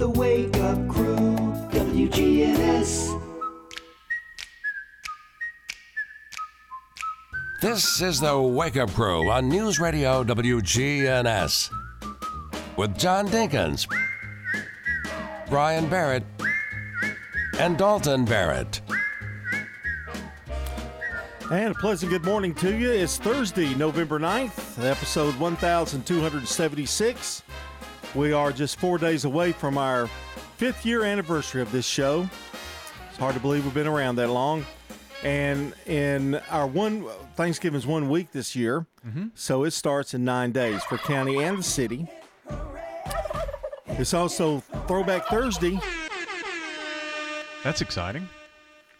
The Wake Up Crew, WGNS. This is The Wake Up Crew on News Radio WGNS with John Dinkins, Brian Barrett, and Dalton Barrett. And a pleasant good morning to you. It's Thursday, November 9th, episode 1276. We are just 4 days away from our fifth year anniversary of this show. It's hard to believe we've been around that long. And in our Thanksgiving's 1 week this year, so it starts in 9 days for county and the city. It's also Throwback Thursday. That's exciting.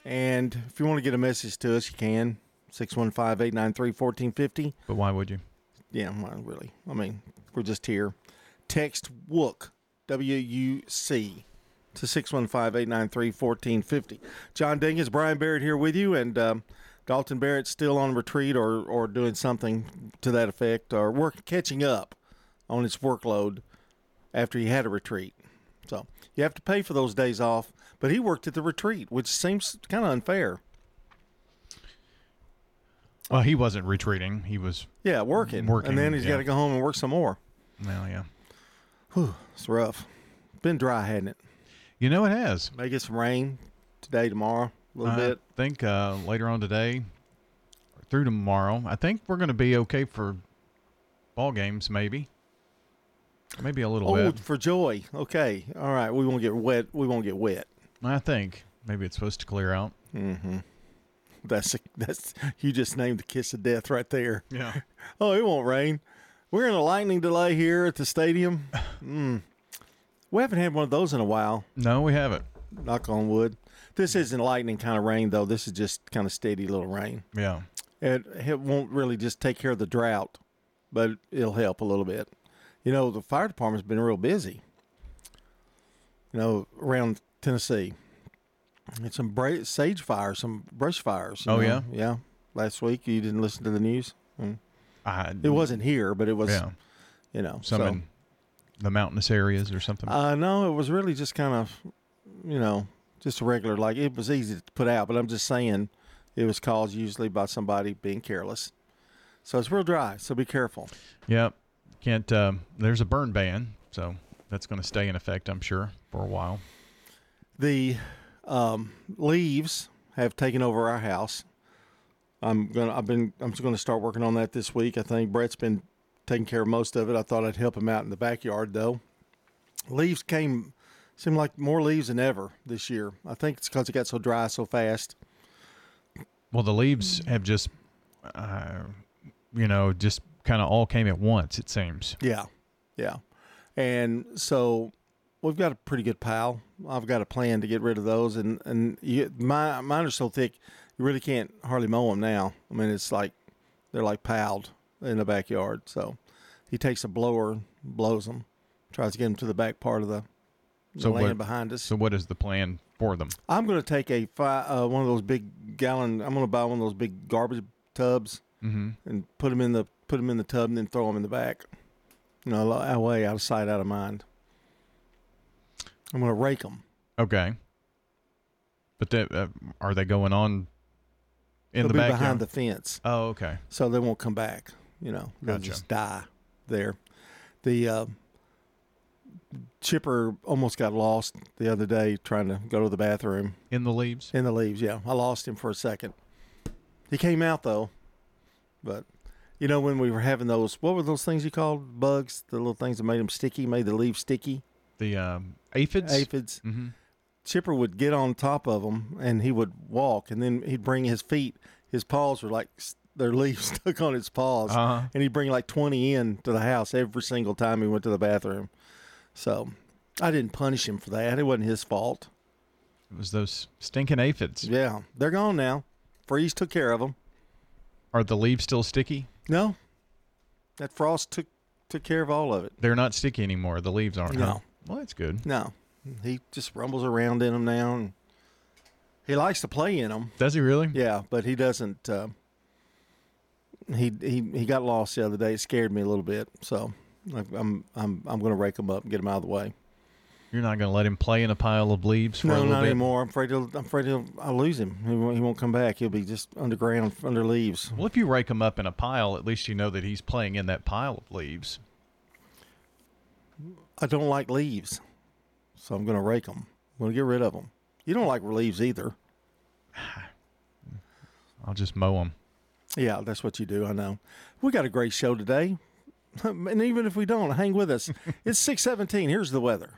And if you want to get a message to us, you can. 615-893-1450. But why would you? Yeah, really. I mean, we're just here. Text WUC, W-U-C, to 615-893-1450. John Dinkins, Brian Barrett here with you, and Dalton Barrett's still on retreat or doing something to that effect, or catching up on his workload after he had a retreat. So you have to pay for those days off, but he worked at the retreat, which seems kind of unfair. Well, he wasn't retreating. He was working. And then he's got to go home and work some more. Well, yeah. Whew, it's rough. Been dry, hasn't it? You know it has. May get some rain today, tomorrow, a little bit. I think later on today or through tomorrow, I think we're going to be okay for ball games, maybe. Maybe a little bit. Oh, for joy. Okay. All right. We won't get wet. I think. Maybe it's supposed to clear out. Mm-hmm. That's you just named the kiss of death right there. Yeah. Oh, it won't rain. We're in a lightning delay here at the stadium. We haven't had one of those in a while. No, we haven't. Knock on wood. This isn't lightning kind of rain, though. This is just kind of steady little rain. Yeah. It won't really just take care of the drought, but it'll help a little bit. You know, the fire department's been real busy, you know, around Tennessee. It's some sage fires, some brush fires. Oh, yeah? Yeah. Last week, you didn't listen to the news? It wasn't here, but it was, you know. In the mountainous areas or something? No, it was really just kind of, you know, just a regular, like it was easy to put out. But I'm just saying it was caused usually by somebody being careless. So it's real dry, so be careful. Yep. Can't. There's a burn ban, so that's going to stay in effect, I'm sure, for a while. The leaves have taken over our house. I'm going to start working on that this week. I think Brett's been taking care of most of it. I thought I'd help him out in the backyard, though. Leaves seemed like more leaves than ever this year. I think it's because it got so dry so fast. Well, the leaves have just, just kind of all came at once, it seems. Yeah. And so we've got a pretty good pile. I've got a plan to get rid of those, and mine are so thick, you really can't hardly mow them now. I mean, it's like they're like piled in the backyard. So he takes a blower, blows them, tries to get them to the back part of the land behind us. So what is the plan for them? I'm going to take one of those big gallon. I'm going to buy one of those big garbage tubs and put them in the tub and then throw them in the back. You know, away out of sight, out of mind. I'm going to rake them. Okay. But are they going on in the backyard? Behind the fence. Oh, okay. So they won't come back, you know. They'll just die there. The chipper almost got lost the other day trying to go to the bathroom. In the leaves? In the leaves, yeah. I lost him for a second. He came out, though. But, you know, when we were having those, what were those things you called? Bugs? The little things that made them sticky, made the leaves sticky? The aphids? Aphids. Mm-hmm. Chipper would get on top of them, and he would walk, and then he'd bring his feet. His paws were like their leaves stuck on his paws, and he'd bring like 20 in to the house every single time he went to the bathroom. So I didn't punish him for that. It wasn't his fault. It was those stinking aphids. Yeah. They're gone now. Freeze took care of them. Are the leaves still sticky? No. That frost took care of all of it. They're not sticky anymore. The leaves aren't. No. Huh? Well, that's good. No. He just rumbles around in them now. And he likes to play in them. Does he really? Yeah, but he doesn't. He got lost the other day. It scared me a little bit. So I'm going to rake them up and get them out of the way. You're not going to let him play in a pile of leaves for a little bit? No, not anymore. I'm afraid I'll lose him. He won't come back. He'll be just underground, under leaves. Well, if you rake him up in a pile, at least you know that he's playing in that pile of leaves. I don't like leaves, so I'm going to rake them. I'm going to get rid of them. You don't like leaves either. I'll just mow them. Yeah, that's what you do, I know. We got a great show today. And even if we don't, hang with us. It's 6:17. Here's the weather.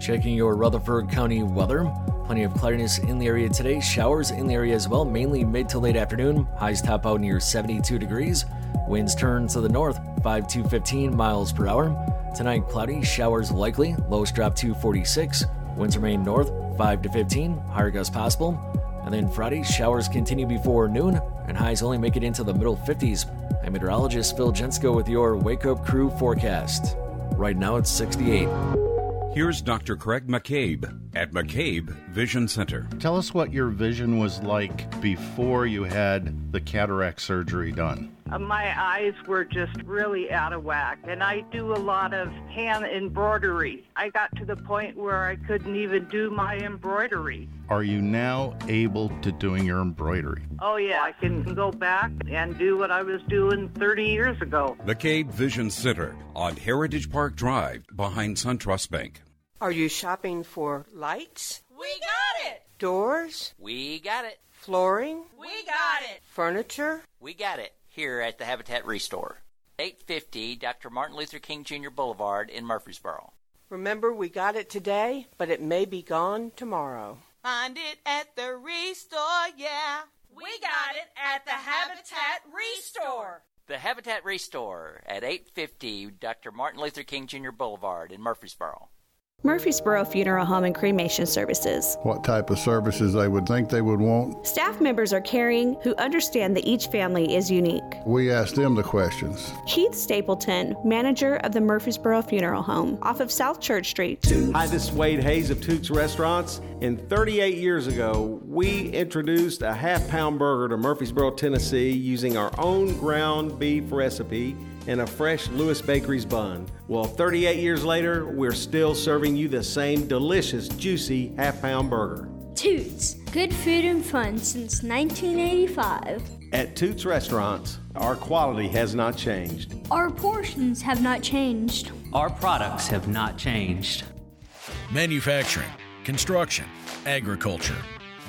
Checking your Rutherford County weather. Plenty of cloudiness in the area today. Showers in the area as well, mainly mid to late afternoon. Highs top out near 72 degrees. Winds turn to the north, 5 to 15 miles per hour. Tonight, cloudy, showers likely. Lows drop to 46. Winds remain north, 5 to 15. Higher gusts possible. And then Friday, showers continue before noon, and highs only make it into the middle 50s. I'm meteorologist Phil Jensko with your Wake Up Crew forecast. Right now, it's 68. Here's Dr. Craig McCabe at McCabe Vision Center. Tell us what your vision was like before you had the cataract surgery done. My eyes were just really out of whack, and I do a lot of hand embroidery. I got to the point where I couldn't even do my embroidery. Are you now able to doing your embroidery? Oh, yeah. I can go back and do what I was doing 30 years ago. McCabe Vision Center on Heritage Park Drive behind SunTrust Bank. Are you shopping for lights? We got it! Doors? We got it! Flooring? We got it! Furniture? We got it! Here at the Habitat Restore, 850 Dr. Martin Luther King Jr. Boulevard in Murfreesboro. Remember, we got it today, but it may be gone tomorrow. Find it at the Restore, yeah. We got it at the Habitat Restore. The Habitat Restore at 850 Dr. Martin Luther King Jr. Boulevard in Murfreesboro. Murfreesboro Funeral Home and Cremation Services. What type of services they would think they would want. Staff members are caring, who understand that each family is unique. We ask them the questions. Keith Stapleton, manager of the Murfreesboro Funeral Home, off of South Church Street. Hi, this is Wade Hayes of Toots Restaurants. And 38 years ago, we introduced a half-pound burger to Murfreesboro, Tennessee, using our own ground beef recipe and a fresh Lewis Bakery's bun. Well, 38 years later, we're still serving you the same delicious, juicy half-pound burger. Toots, good food and fun since 1985. At Toots Restaurants, our quality has not changed. Our portions have not changed. Our products have not changed. Manufacturing, construction, agriculture.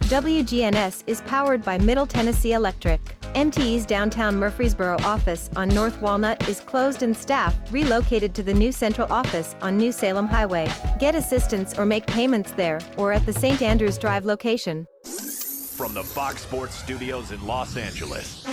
WGNS is powered by Middle Tennessee Electric. MTE's downtown Murfreesboro office on North Walnut is closed and staff relocated to the new central office on New Salem Highway. Get assistance or make payments there or at the St. Andrews Drive location. From the Fox Sports Studios in Los Angeles,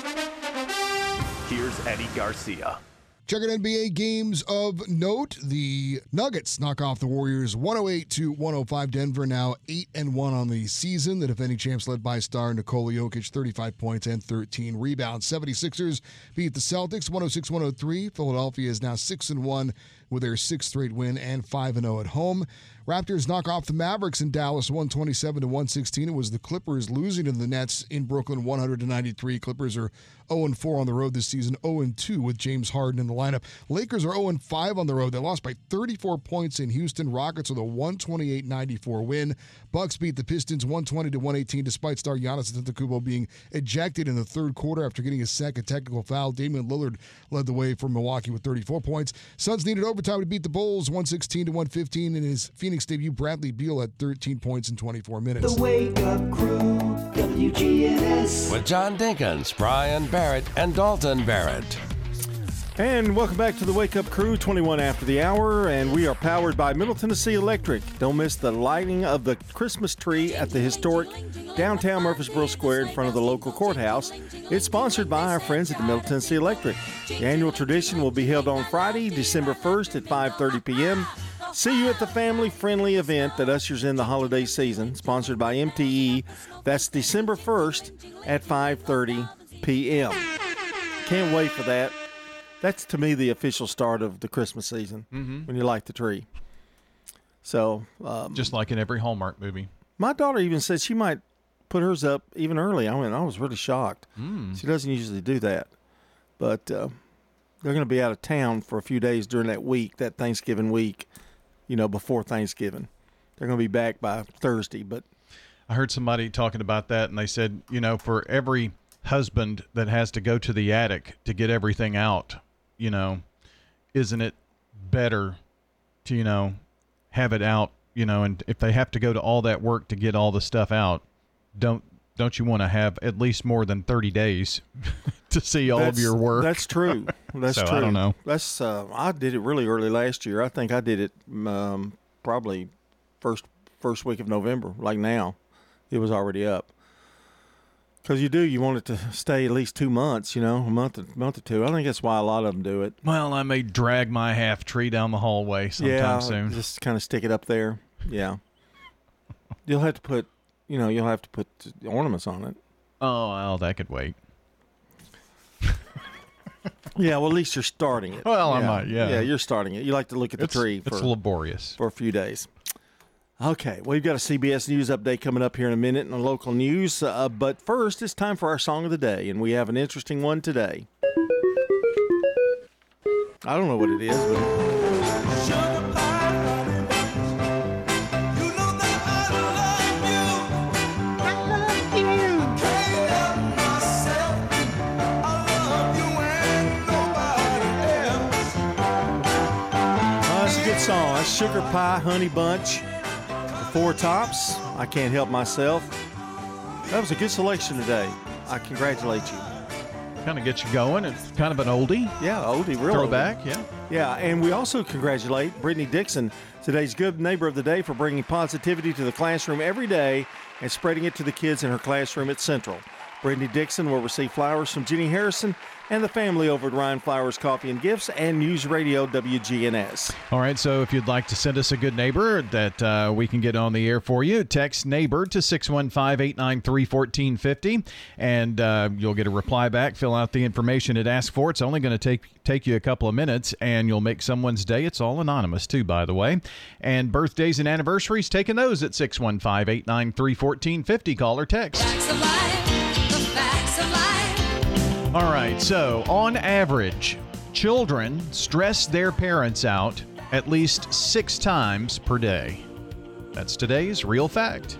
here's Eddie Garcia. Checking NBA games of note, the Nuggets knock off the Warriors 108-105. Denver now 8-1 on the season. The defending champs led by star Nikola Jokic, 35 points and 13 rebounds. 76ers beat the Celtics 106-103. Philadelphia is now 6-1 with their sixth straight win and 5-0 at home. Raptors knock off the Mavericks in Dallas 127-116. It was the Clippers losing to the Nets in Brooklyn 100-93. Clippers are 0-4 on the road this season, 0-2 with James Harden in the lineup. Lakers are 0-5 on the road. They lost by 34 points in Houston. Rockets with a 128-94 win. Bucks beat the Pistons 120-118 despite star Giannis Antetokounmpo being ejected in the third quarter after getting a second technical foul. Damian Lillard led the way for Milwaukee with 34 points. Suns needed overtime to beat the Bulls 116-115 in his Phoenix debut. Bradley Beal had 13 points in 24 minutes. The Wake Up Crew, WGNS. With John Dinkins, Brian Barrett, and Dalton Barrett. And welcome back to the Wake Up Crew, 21 after the hour, and we are powered by Middle Tennessee Electric. Don't miss the lighting of the Christmas tree at the historic downtown Murfreesboro Square in front of the local courthouse. It's sponsored by our friends at the Middle Tennessee Electric. The annual tradition will be held on Friday, December 1st at 5:30 p.m. See you at the family-friendly event that ushers in the holiday season, sponsored by MTE. That's December 1st at 5:30 p.m. Can't wait for that. That's, to me, the official start of the Christmas season, when you light the tree. So just like in every Hallmark movie. My daughter even said she might put hers up even early. I went, I was really shocked. She doesn't usually do that. But they're going to be out of town for a few days during that week, that Thanksgiving week, you know, before Thanksgiving. They're going to be back by Thursday. But I heard somebody talking about that, and they said, you know, for every husband that has to go to the attic to get everything out, you know, isn't it better to, you know, have it out, you know, and if they have to go to all that work to get all the stuff out, don't you want to have at least more than 30 days to see all of your work? That's true. That's so true. I don't know. That's I did it really early last year. I think I did it probably first week of November. Like now, it was already up. Because you want it to stay at least 2 months, you know, a month or two. I think that's why a lot of them do it. Well, I may drag my half tree down the hallway sometime soon. Just kind of stick it up there. Yeah. You'll have to put, you know, ornaments on it. Oh, well, that could wait. Yeah, well, at least you're starting it. Well, yeah. I might, yeah. Yeah, you're starting it. You like to look at the tree. It's laborious. For a few days. Okay, well, we've got a CBS News update coming up here in a minute and on local news, but first, it's time for our Song of the Day, and we have an interesting one today. I don't know what it is, That's a good song. That's Sugar Pie, Honey Bunch. Four Tops, I Can't Help Myself. That was a good selection today. I congratulate you. Kind of gets you going. It's kind of an oldie. Yeah, oldie, real throwback, oldie. Yeah. Yeah, and we also congratulate Brittany Dixon, today's Good Neighbor of the Day, for bringing positivity to the classroom every day and spreading it to the kids in her classroom at Central. Brittany Dixon will receive flowers from Jenny Harrison and the family over at Ryan Flowers Coffee and Gifts and News Radio WGNS. All right, so if you'd like to send us a good neighbor that we can get on the air for you, text neighbor to 615-893-1450, and you'll get a reply back. Fill out the information it asks for. It's only going to take you a couple of minutes, and you'll make someone's day. It's all anonymous, too, by the way. And birthdays and anniversaries, taking those at 615-893-1450. Call or text. Facts of life. The facts of life. All right, so on average, children stress their parents out at least 6 times per day. That's today's Real Fact.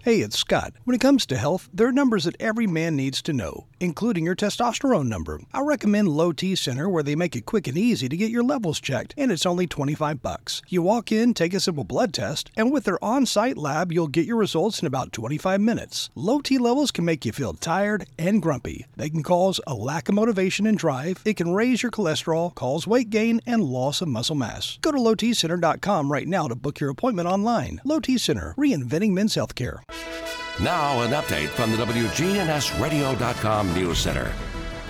Hey, it's Scott. When it comes to health, there are numbers that every man needs to know, including your testosterone number. I recommend Low T Center, where they make it quick and easy to get your levels checked, and it's only $25. You walk in, take a simple blood test, and with their on-site lab, you'll get your results in about 25 minutes. Low T levels can make you feel tired and grumpy. They can cause a lack of motivation and drive. It can raise your cholesterol, cause weight gain, and loss of muscle mass. Go to lowtcenter.com right now to book your appointment online. Low T Center, reinventing men's health care. Now an update from the WGNSradio.com News Center.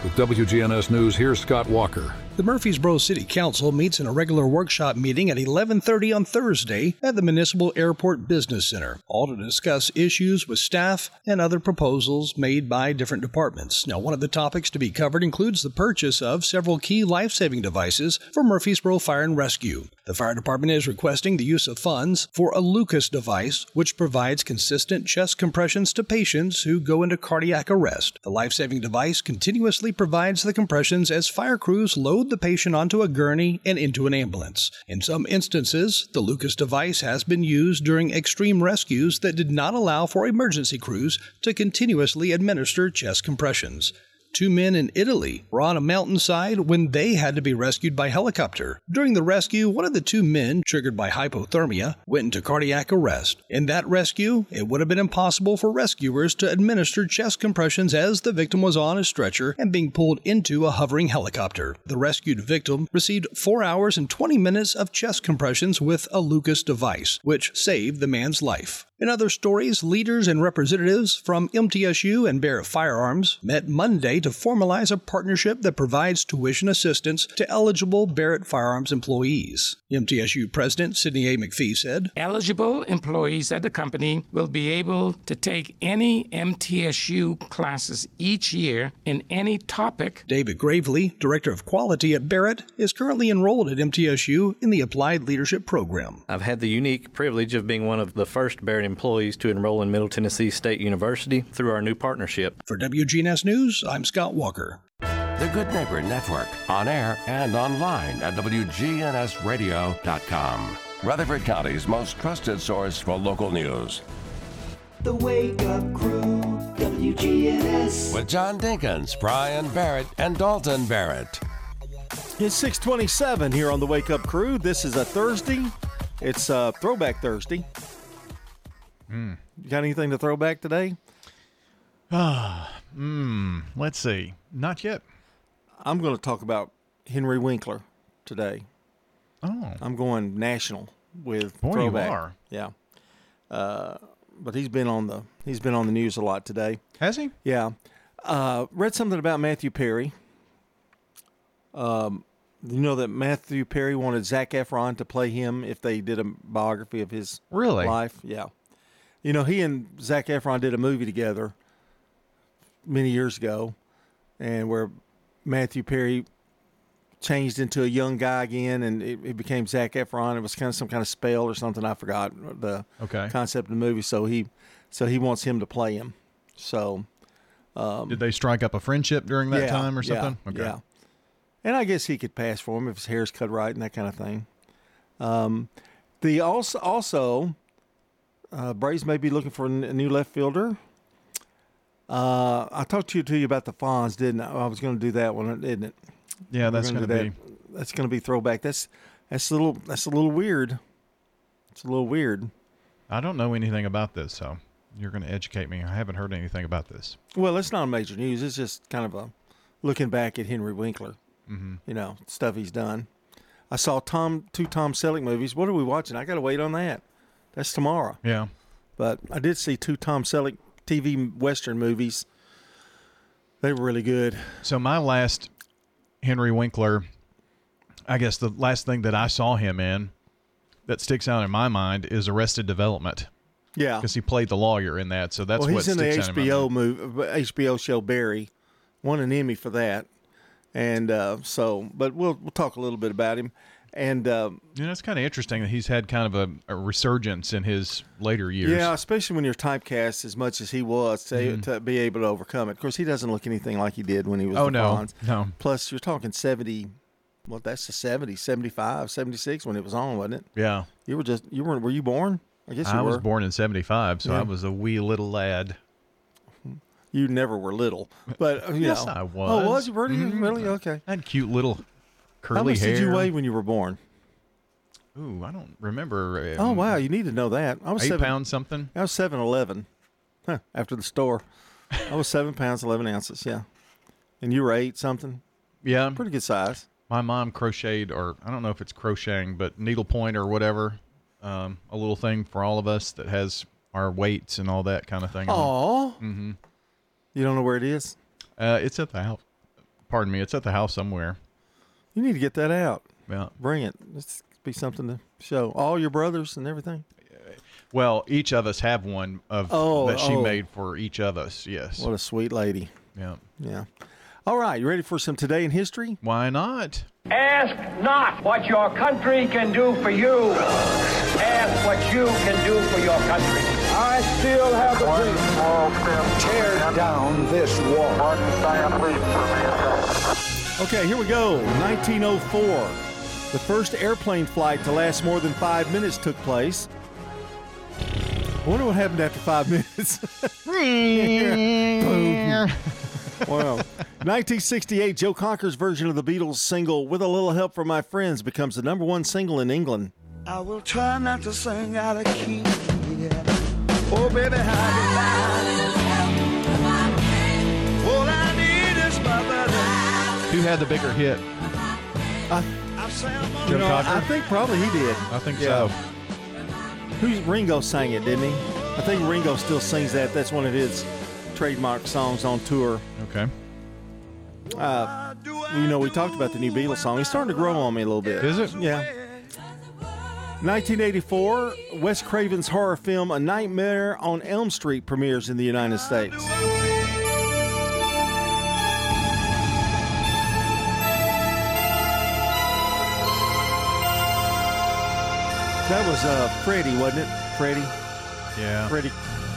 With WGNS News, here's Scott Walker. The Murfreesboro City Council meets in a regular workshop meeting at 11:30 on Thursday at the Municipal Airport Business Center, all to discuss issues with staff and other proposals made by different departments. Now, one of the topics to be covered includes the purchase of several key life-saving devices for Murfreesboro Fire and Rescue. The fire department is requesting the use of funds for a Lucas device, which provides consistent chest compressions to patients who go into cardiac arrest. The life-saving device continuously provides the compressions as fire crews load the patient onto a gurney and into an ambulance. In some instances, the Lucas device has been used during extreme rescues that did not allow for emergency crews to continuously administer chest compressions. Two men in Italy were on a mountainside when they had to be rescued by helicopter. During the rescue, one of the two men, triggered by hypothermia, went into cardiac arrest. In that rescue, it would have been impossible for rescuers to administer chest compressions as the victim was on a stretcher and being pulled into a hovering helicopter. The rescued victim received 4 hours and 20 minutes of chest compressions with a Lucas device, which saved the man's life. In other stories, leaders and representatives from MTSU and Barrett Firearms met Monday to formalize a partnership that provides tuition assistance to eligible Barrett Firearms employees. MTSU President Sidney A. McPhee said, "Eligible employees at the company will be able to take any MTSU classes each year in any topic." David Gravely, Director of Quality at Barrett, is currently enrolled at MTSU in the Applied Leadership Program. "I've had the unique privilege of being one of the first Barrett employees to enroll in Middle Tennessee State University through our new partnership." For WGNS News, I'm Scott Walker. The Good Neighbor Network, on air and online at WGNSradio.com. Rutherford County's most trusted source for local news. The Wake Up Crew, WGNS. With John Dinkins, Brian Barrett, and Dalton Barrett. It's 6:27 here on The Wake Up Crew. This is a Thursday. It's a Throwback Thursday. You got anything to throw back today? Let's see. Not yet. I'm going to talk about Henry Winkler today. Oh. I'm going national with throwback. You are. Yeah. But he's been on the news a lot today. Has he? Yeah. Read something about Matthew Perry. You know that Matthew Perry wanted Zac Efron to play him if they did a biography of his life? Yeah. You know, he and Zac Efron did a movie together many years ago, and where Matthew Perry changed into a young guy again, and it became Zac Efron. It was kind of some kind of spell or something. I forgot the concept of the movie. So he wants him to play him. So did they strike up a friendship during that time or something? Yeah, okay. Yeah. And I guess he could pass for him if his hair's cut right and that kind of thing. Also. Braves may be looking for a new left fielder. I talked to you about the Fonz, didn't I? I was going to do that one, didn't it? Yeah, that's going to be. That's going to be throwback. That's a little weird. It's a little weird. I don't know anything about this, so you're going to educate me. I haven't heard anything about this. Well, it's not major news. It's just kind of a looking back at Henry Winkler. Mm-hmm. You know, stuff he's done. I saw two Tom Selleck movies. What are we watching? I got to wait on that. That's tomorrow. Yeah. But I did see two Tom Selleck TV Western movies. They were really good. So my last Henry Winkler, I guess the last thing that I saw him in that sticks out in my mind is Arrested Development. Yeah. Because he played the lawyer in that. So that's what sticks out in my mind. He's in the HBO show Barry. Won an Emmy for that. And but we'll talk a little bit about him. And it's kind of interesting that he's had kind of a resurgence in his later years. Yeah, especially when you're typecast as much as he was to be able to overcome it. Of course, he doesn't look anything like he did when he was. Oh, no, Fonz. No. Plus, you're talking 70. Well, that's the 70s, 75, 76 when it was on, wasn't it? Yeah. Were you born? I guess I was born in 75, so yeah. I was a wee little lad. You never were little, but yes, I was. Oh, was you? Really? Okay. I had cute little. Curly How much hair. Did you weigh when you were born? Ooh, I don't remember. Oh, wow. You need to know that. I was 8 pounds something. I was 7'11". Huh, after the store. I was 7 pounds, 11 ounces. Yeah. And you were 8 something. Yeah. Pretty good size. My mom crocheted, or I don't know if it's crocheting, but needlepoint or whatever. A little thing for all of us that has our weights and all that kind of thing. Oh. Mm-hmm. You don't know where it is? It's at the house. Pardon me. It's at the house somewhere. You need to get that out. Yeah. Bring it. This could be something to show. All your brothers and everything? Well, each of us have one that she made for each of us, yes. What a sweet lady. Yeah. Yeah. All right. You ready for some Today in History? Why not? Ask not what your country can do for you. Ask what you can do for your country. I still have a dream. Tear down this wall. One giant leap for mankind. Okay, here we go. 1904. The first airplane flight to last more than 5 minutes took place. I wonder what happened after 5 minutes. Boom. Wow. 1968, Joe Cocker's version of the Beatles' single, With a Little Help from My Friends, becomes the number one single in England. I will try not to sing out of key. Yeah. Oh, baby, how do I? All I need is my brother. Who had the bigger hit? Joe Cocker? I think probably he did. I think so. Who's Ringo sang it, didn't he? I think Ringo still sings that. That's one of his trademark songs on tour. Okay. You know, we talked about the new Beatles song. It's starting to grow on me a little bit. Is it? Yeah. 1984, Wes Craven's horror film A Nightmare on Elm Street premieres in the United States. That was Freddy, wasn't it? Freddy. Yeah. Freddy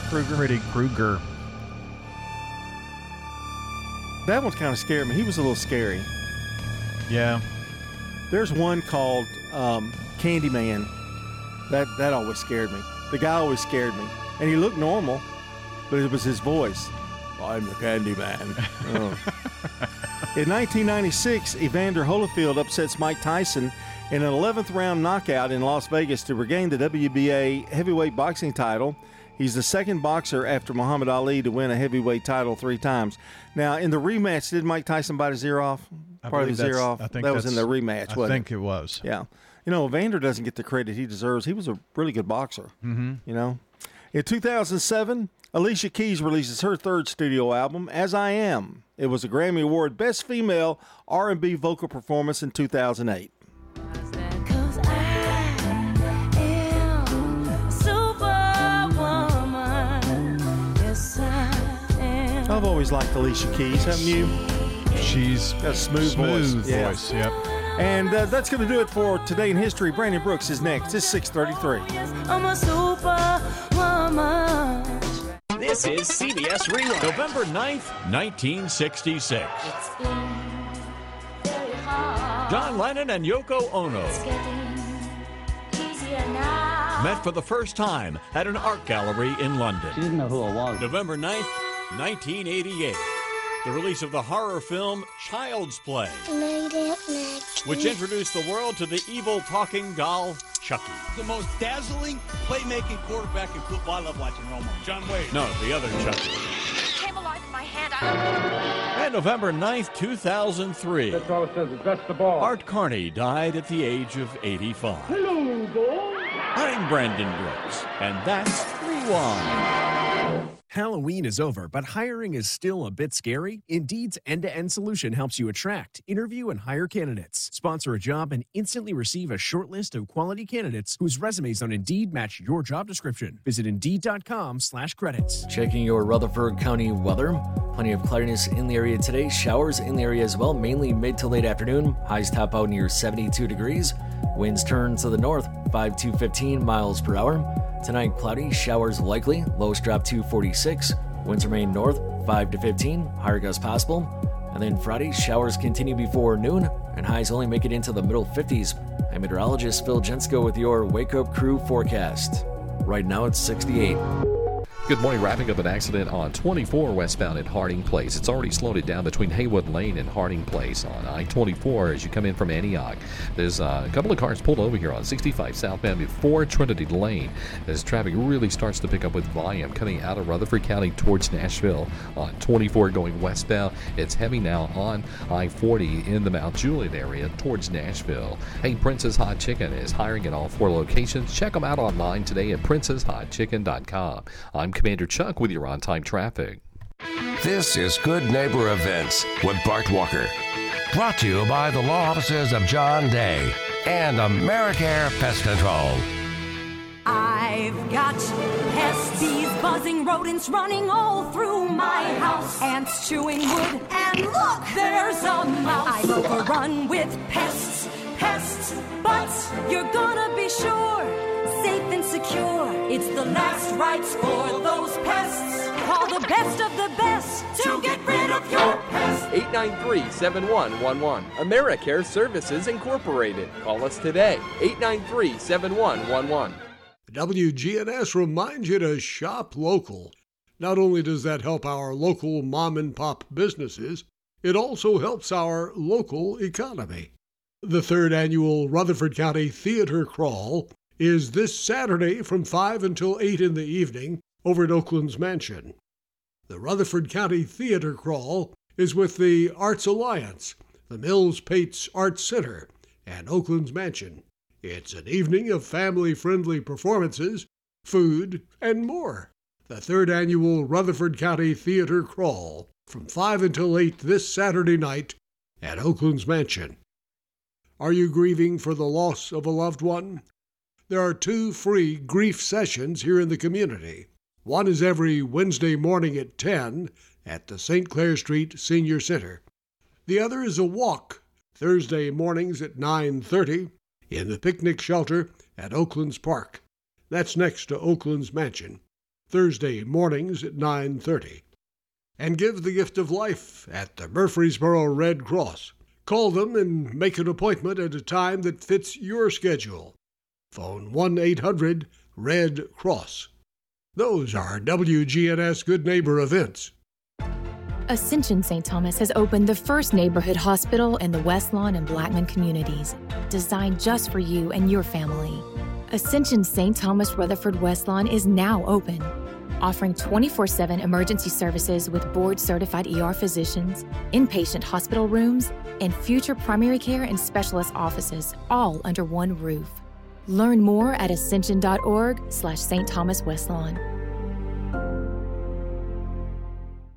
Krueger. Freddy Krueger. That one kind of scared me. He was a little scary. Yeah. There's one called Candyman. That always scared me. The guy always scared me. And he looked normal, but it was his voice. I'm the Candyman. In 1996, Evander Holyfield upsets Mike Tyson in an 11th round knockout in Las Vegas to regain the WBA heavyweight boxing title. He's the second boxer after Muhammad Ali to win a heavyweight title three times. Now, in the rematch, did Mike Tyson bite his ear off? Part of the ear off? I think that was in the rematch, wasn't it? I think it was. Yeah. You know, Evander doesn't get the credit he deserves. He was a really good boxer, you know. In 2007, Alicia Keys releases her third studio album, As I Am. It was a Grammy Award Best Female R&B Vocal Performance in 2008. I've always liked Alicia Keys, haven't you? She's got a smooth voice. Yeah. And that's going to do it for Today in History. Brandon Brooks is next. It's 6:33. I'm a superwoman. This is CBS Rewind. November 9th, 1966. It's very hard. John Lennon and Yoko Ono met for the first time at an art gallery in London. She didn't know who I was. November 9th, 1988. The release of the horror film Child's Play, which introduced the world to the evil talking doll Chucky. The most dazzling playmaking quarterback in football. I love watching Romo. John Wade. No, the other Chucky. It came alive in my hand. And November 9th, 2003. That's all it says. It's that's the ball. Art Carney died at the age of 85. Hello, doll. I'm Brandon Brooks, and that's Rewind. Halloween is over, but hiring is still a bit scary. Indeed's end-to-end solution helps you attract, interview, and hire candidates. Sponsor a job and instantly receive a short list of quality candidates whose resumes on Indeed match your job description. Visit Indeed.com/credits. Checking your Rutherford County weather. Plenty of cloudiness in the area today. Showers in the area as well, mainly mid to late afternoon. Highs top out near 72 degrees. Winds turn to the north, 5 to 15 miles per hour. Tonight, cloudy, showers likely, lows drop to 46, winds remain north, 5 to 15, higher gusts possible. And then Friday, showers continue before noon, and highs only make it into the middle 50s. I'm meteorologist Phil Jensko with your Wake Up Crew forecast. Right now, it's 68. Good morning. Wrapping up an accident on 24 westbound at Harding Place. It's already slowed it down between Haywood Lane and Harding Place on I-24 as you come in from Antioch. There's a couple of cars pulled over here on 65 southbound before Trinity Lane as traffic really starts to pick up with volume coming out of Rutherford County towards Nashville on 24 going westbound. It's heavy now on I-40 in the Mount Juliet area towards Nashville. Hey, Prince's Hot Chicken is hiring at all four locations. Check them out online today at princeshotchicken.com. I'm Commander Chuck with your on-time traffic. This is Good Neighbor Events with Bart Walker. Brought to you by the law offices of John Day and Americare Pest Control. I've got pests, bees buzzing, rodents running all through my house, ants chewing wood, and look, there's a mouse. I'm overrun with pests, pests, but you're gonna be sure. Safe and secure, it's the last rites for those pests. Call the best of the best to get rid of your pests. 893-7111. AmeriCare Services Incorporated. Call us today. 893-7111. WGNS reminds you to shop local. Not only does that help our local mom and pop businesses, It also helps our local economy. The third annual Rutherford County Theater Crawl is this Saturday from 5 until 8 in the evening over at Oakland's Mansion. The Rutherford County Theater Crawl is with the Arts Alliance, the Mills Pates Arts Center, and Oakland's Mansion. It's an evening of family-friendly performances, food, and more. The third annual Rutherford County Theater Crawl from 5 until 8 this Saturday night at Oakland's Mansion. Are you grieving for the loss of a loved one? There are two free grief sessions here in the community. One is every Wednesday morning at 10 at the St. Clair Street Senior Center. The other is a walk Thursday mornings at 9:30 in the picnic shelter at Oakland's Park. That's next to Oakland's Mansion. Thursday mornings at 9:30. And give the gift of life at the Murfreesboro Red Cross. Call them and make an appointment at a time that fits your schedule. Phone 1-800-RED-CROSS. Those are WGNS Good Neighbor events. Ascension St. Thomas has opened the first neighborhood hospital in the West Lawn and Blackman communities, designed just for you and your family. Ascension St. Thomas Rutherford West Lawn is now open, offering 24/7 emergency services with board-certified ER physicians, inpatient hospital rooms, and future primary care and specialist offices, all under one roof. Learn more at ascension.org/St. Thomas West Lawn.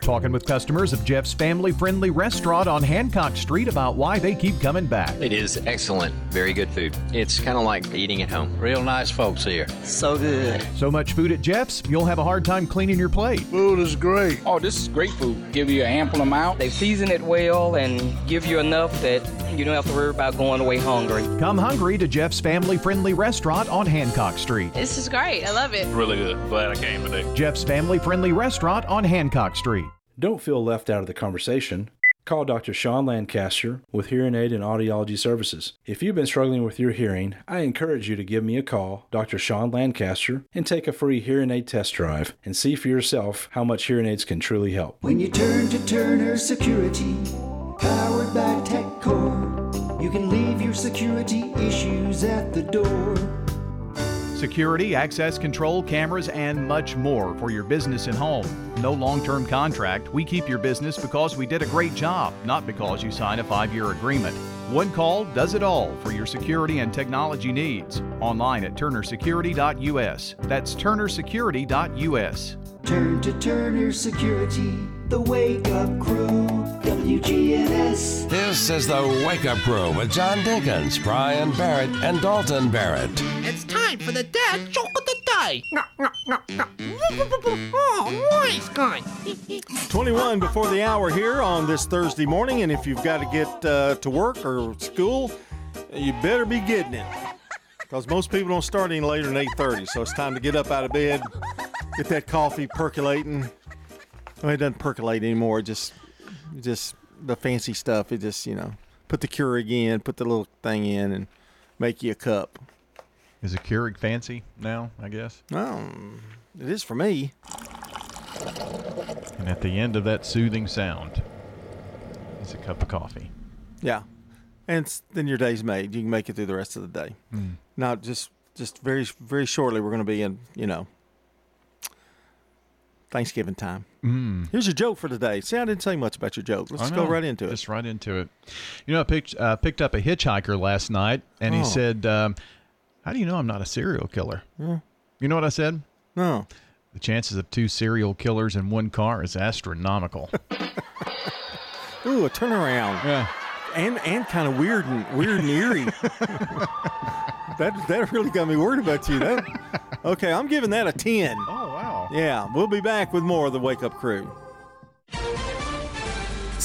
Talking with customers of Jeff's family-friendly restaurant on Hancock Street about why they keep coming back. It is excellent. Very good food. It's kind of like eating at home. Real nice folks here. So good. So much food at Jeff's, you'll have a hard time cleaning your plate. Food is great. Oh, this is great food. Give you an ample amount. They season it well and give you enough that you don't have to worry about going away hungry. Come hungry to Jeff's family-friendly restaurant on Hancock Street. This is great. I love it. Really good. Glad I came today. Jeff's family-friendly restaurant on Hancock Street. Don't feel left out of the conversation. Call Dr. Sean Lancaster with Hearing Aid and Audiology Services. If you've been struggling with your hearing, I encourage you to give me a call, Dr. Sean Lancaster, and take a free hearing aid test drive and see for yourself how much hearing aids can truly help. When you turn to Turner Security, powered by TechCore, you can leave your security issues at the door. Security, access control, cameras, and much more for your business and home. No long-term contract. We keep your business because we did a great job, not because you signed a 5-year agreement. One call does it all for your security and technology needs. Online at turnersecurity.us. That's turnersecurity.us. Turn to Turner Security, the Wake Up Crew, WGNS. This is the Wake Up Crew with John Dinkins, Brian Barrett, and Dalton Barrett. It's time for the dad joke of the day. Oh, nice guy. 21 before the hour here on this Thursday morning, and if you've got to get to work or school, you better be getting it. Because most people don't start any later than 8:30, so it's time to get up out of bed, get that coffee percolating. I mean, it doesn't percolate anymore, just the fancy stuff. It just, you know, put the Keurig in, put the little thing in, and make you a cup. Is a Keurig fancy now, I guess? It is for me. And at the end of that soothing sound, it's a cup of coffee. Yeah. And then your day's made. You can make it through the rest of the day. Mm. Now, just very, very shortly, we're going to be in, you know, Thanksgiving time. Mm. Here's your joke for today. See, I didn't say much about your joke. Let's just go right into it. Just right into it. You know, I picked up a hitchhiker last night, and he said, how do you know I'm not a serial killer? Yeah. You know what I said? No. The chances of 2 serial killers in 1 car is astronomical. Ooh, a turnaround. Yeah. And kind of weird and eerie. that really got me worried about you. Okay, I'm giving that a 10. Oh, wow. Yeah, we'll be back with more of the Wake Up Crew.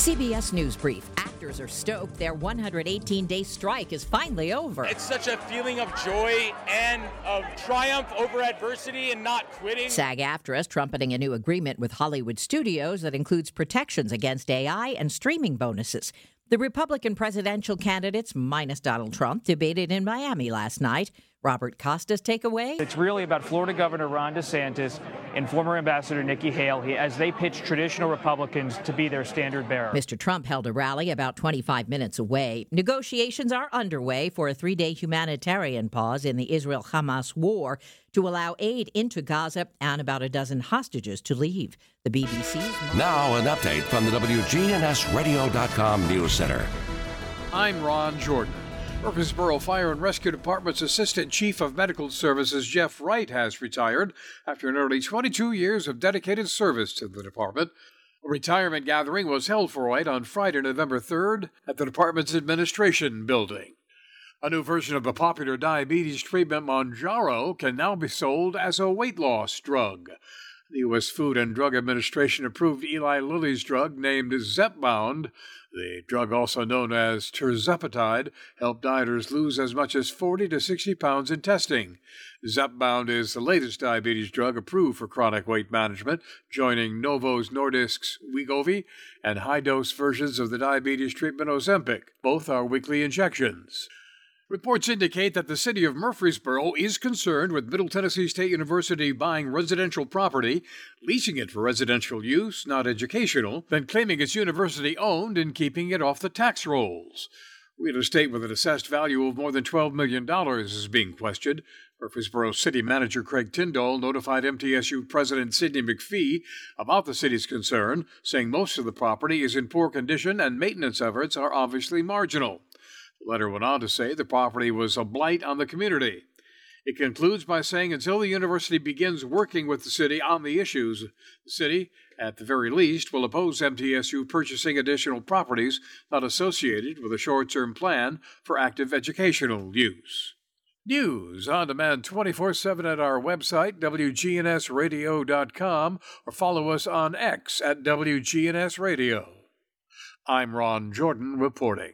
CBS News Brief. Actors are stoked their 118-day strike is finally over. It's such a feeling of joy and of triumph over adversity and not quitting. SAG-AFTRA is trumpeting a new agreement with Hollywood studios that includes protections against AI and streaming bonuses. The Republican presidential candidates, minus Donald Trump, debated in Miami last night. Robert Costa's takeaway? It's really about Florida Governor Ron DeSantis and former Ambassador Nikki Haley as they pitch traditional Republicans to be their standard bearer. Mr. Trump held a rally about 25 minutes away. Negotiations are underway for a three-day humanitarian pause in the Israel-Hamas war to allow aid into Gaza and about a dozen hostages to leave. The BBC's... Now an update from the WGNSradio.com News Center. I'm Ron Jordan. Murfreesboro Fire and Rescue Department's Assistant Chief of Medical Services Jeff Wright has retired after nearly 22 years of dedicated service to the department. A retirement gathering was held for Wright on Friday, November 3rd at the department's administration building. A new version of the popular diabetes treatment Mounjaro can now be sold as a weight loss drug. The U.S. Food and Drug Administration approved Eli Lilly's drug named Zepbound. The drug, also known as tirzepatide, helped dieters lose as much as 40 to 60 pounds in testing. Zepbound is the latest diabetes drug approved for chronic weight management, joining Novo Nordisk's Wegovy and high-dose versions of the diabetes treatment Ozempic. Both are weekly injections. Reports indicate that the city of Murfreesboro is concerned with Middle Tennessee State University buying residential property, leasing it for residential use, not educational, then claiming it's university-owned and keeping it off the tax rolls. Real estate with an assessed value of more than $12 million is being questioned. Murfreesboro City Manager Craig Tyndall notified MTSU President Sidney McPhee about the city's concern, saying most of the property is in poor condition and maintenance efforts are obviously marginal. The letter went on to say the property was a blight on the community. It concludes by saying until the university begins working with the city on the issues, the city, at the very least, will oppose MTSU purchasing additional properties not associated with a short-term plan for active educational use. News on demand 24/7 at our website, WGNSradio.com, or follow us on X at WGNS Radio. I'm Ron Jordan reporting.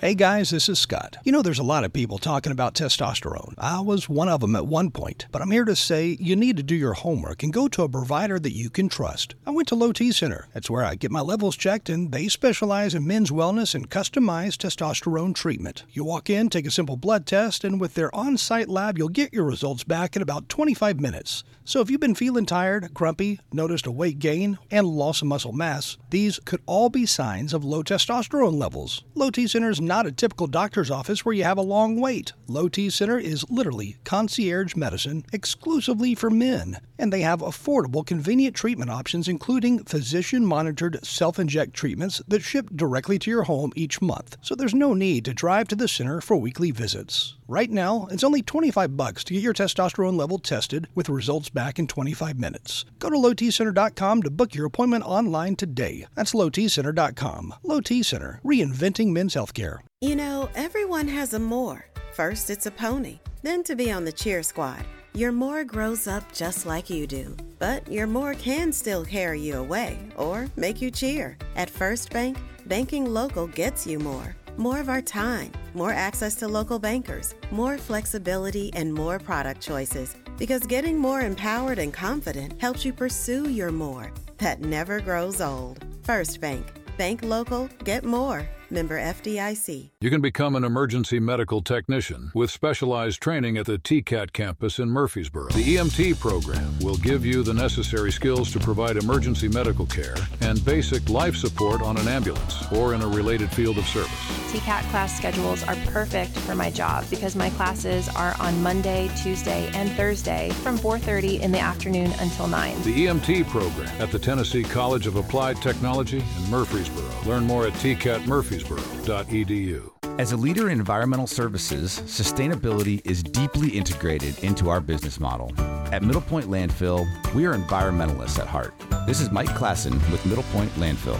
Hey guys, this is Scott. You know, there's a lot of people talking about testosterone. I was one of them at one point, but I'm here to say you need to do your homework and go to a provider that you can trust. I went to Low T Center. That's where I get my levels checked, and they specialize in men's wellness and customized testosterone treatment. You walk in, take a simple blood test, and with their on-site lab, you'll get your results back in about 25 minutes. So if you've been feeling tired, grumpy, noticed a weight gain, and loss of muscle mass, these could all be signs of low testosterone levels. Low T Center is not a typical doctor's office where you have a long wait. Low T Center is literally concierge medicine exclusively for men, and they have affordable, convenient treatment options including physician-monitored self-inject treatments that ship directly to your home each month, so there's no need to drive to the center for weekly visits. Right now, it's only $25 to get your testosterone level tested with results back in 25 minutes. Go to lowtcenter.com to book your appointment online today. That's lowtcenter.com. Low T Center, reinventing men's healthcare. You know, everyone has a more. First, it's a pony. Then to be on the cheer squad. Your more grows up just like you do. But your more can still carry you away or make you cheer. At First Bank, banking local gets you more. More of our time, more access to local bankers, more flexibility, and more product choices. Because getting more empowered and confident helps you pursue your more. That never grows old. First Bank. Bank local. Get more. Member FDIC. You can become an emergency medical technician with specialized training at the TCAT campus in Murfreesboro. The EMT program will give you the necessary skills to provide emergency medical care and basic life support on an ambulance or in a related field of service. TCAT class schedules are perfect for my job because my classes are on Monday, Tuesday, and Thursday from 4:30 in the afternoon until 9. The EMT program at the Tennessee College of Applied Technology in Murfreesboro. Learn more at TCAT Murfreesboro. As a leader in environmental services, sustainability is deeply integrated into our business model. At Middle Point Landfill, we are environmentalists at heart. This is Mike Klassen with Middle Point Landfill.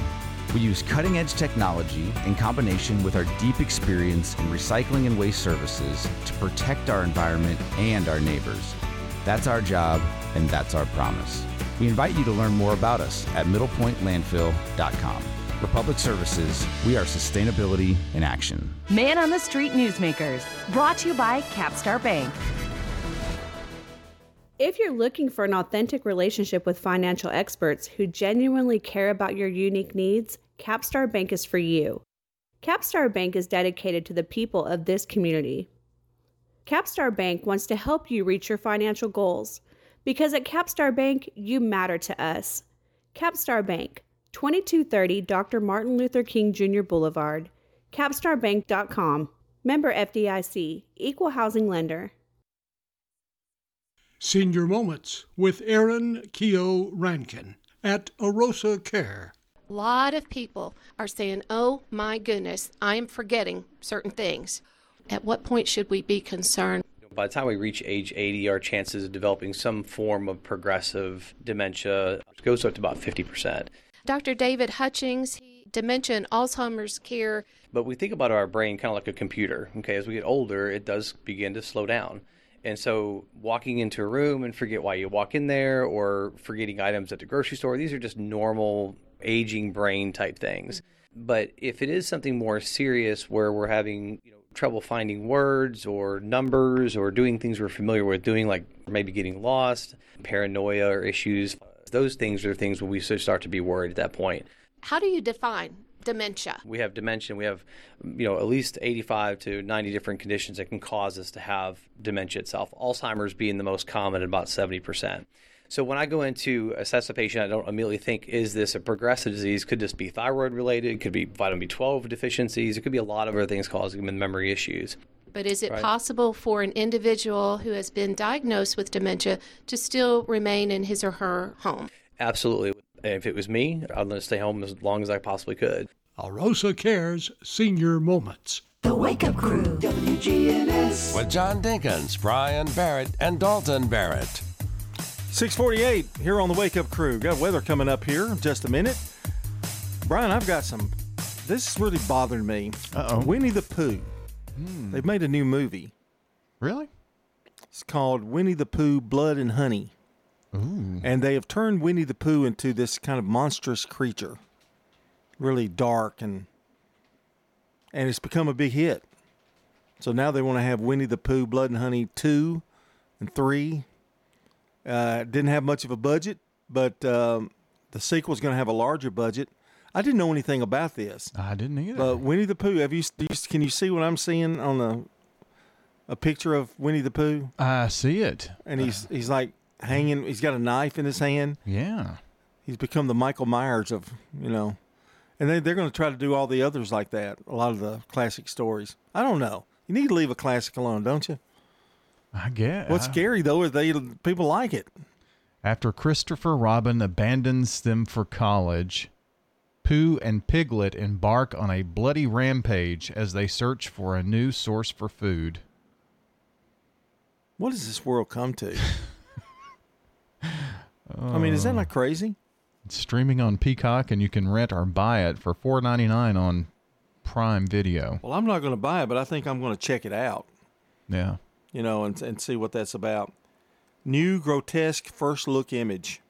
We use cutting-edge technology in combination with our deep experience in recycling and waste services to protect our environment and our neighbors. That's our job, and that's our promise. We invite you to learn more about us at middlepointlandfill.com. Republic Services, we are sustainability in action. Man on the Street Newsmakers, brought to you by Capstar Bank. If you're looking for an authentic relationship with financial experts who genuinely care about your unique needs, Capstar Bank is for you. Capstar Bank is dedicated to the people of this community. Capstar Bank wants to help you reach your financial goals, because at Capstar Bank, you matter to us. Capstar Bank, 2230 Dr. Martin Luther King Jr. Boulevard, capstarbank.com, member FDIC, equal housing lender. Senior Moments with Erin Keough Rankin at Arosa Care. A lot of people are saying, oh my goodness, I am forgetting certain things. At what point should we be concerned? By the time we reach age 80, our chances of developing some form of progressive dementia goes up to about 50%. Dr. David Hutchings, dementia and Alzheimer's care. But we think about our brain kind of like a computer. Okay, as we get older, it does begin to slow down. And so walking into a room and forget why you walk in there, or forgetting items at the grocery store, these are just normal aging brain type things. But if it is something more serious where we're having trouble finding words or numbers, or doing things we're familiar with doing, like maybe getting lost, paranoia or issues, those things are things where we start to be worried at that point. How do you define dementia? We have dementia. We have, at least 85 to 90 different conditions that can cause us to have dementia itself. Alzheimer's being the most common at about 70%. So when I go into assess a patient, I don't immediately think, is this a progressive disease? Could this be thyroid related? It could be vitamin B12 deficiencies. It could be a lot of other things causing them memory issues. But is it possible for an individual who has been diagnosed with dementia to still remain in his or her home? Absolutely. If it was me, I'd let it stay home as long as I possibly could. Arosa Cares Senior Moments. The Wake Up Crew, WGNS. With John Dinkins, Brian Barrett, and Dalton Barrett. 6:48 here on The Wake Up Crew. Got weather coming up here in just a minute. Brian, I've got some. This is really bothering me. Uh-oh. Winnie the Pooh. They've made a new movie. Really? It's called Winnie the Pooh, Blood and Honey. Ooh. And they have turned Winnie the Pooh into this kind of monstrous creature, really dark, and it's become a big hit. So now they want to have Winnie the Pooh, Blood and Honey 2 and 3. Didn't have much of a budget, but the sequel's going to have a larger budget. I didn't know anything about this. I didn't either. But Winnie the Pooh, can you see what I'm seeing on a picture of Winnie the Pooh? I see it. And he's like, hanging, he's got a knife in his hand. Yeah. He's become the Michael Myers of, and they're going to try to do all the others like that, a lot of the classic stories. I don't know. You need to leave a classic alone, don't you? I guess. What's scary, though, is people like it. After Christopher Robin abandons them for college, Pooh and Piglet embark on a bloody rampage as they search for a new source for food. What does this world come to? Is that not crazy? It's streaming on Peacock, and you can rent or buy it for $4.99 on Prime Video. Well, I'm not going to buy it, but I think I'm going to check it out. Yeah. And see what that's about. New grotesque first look image.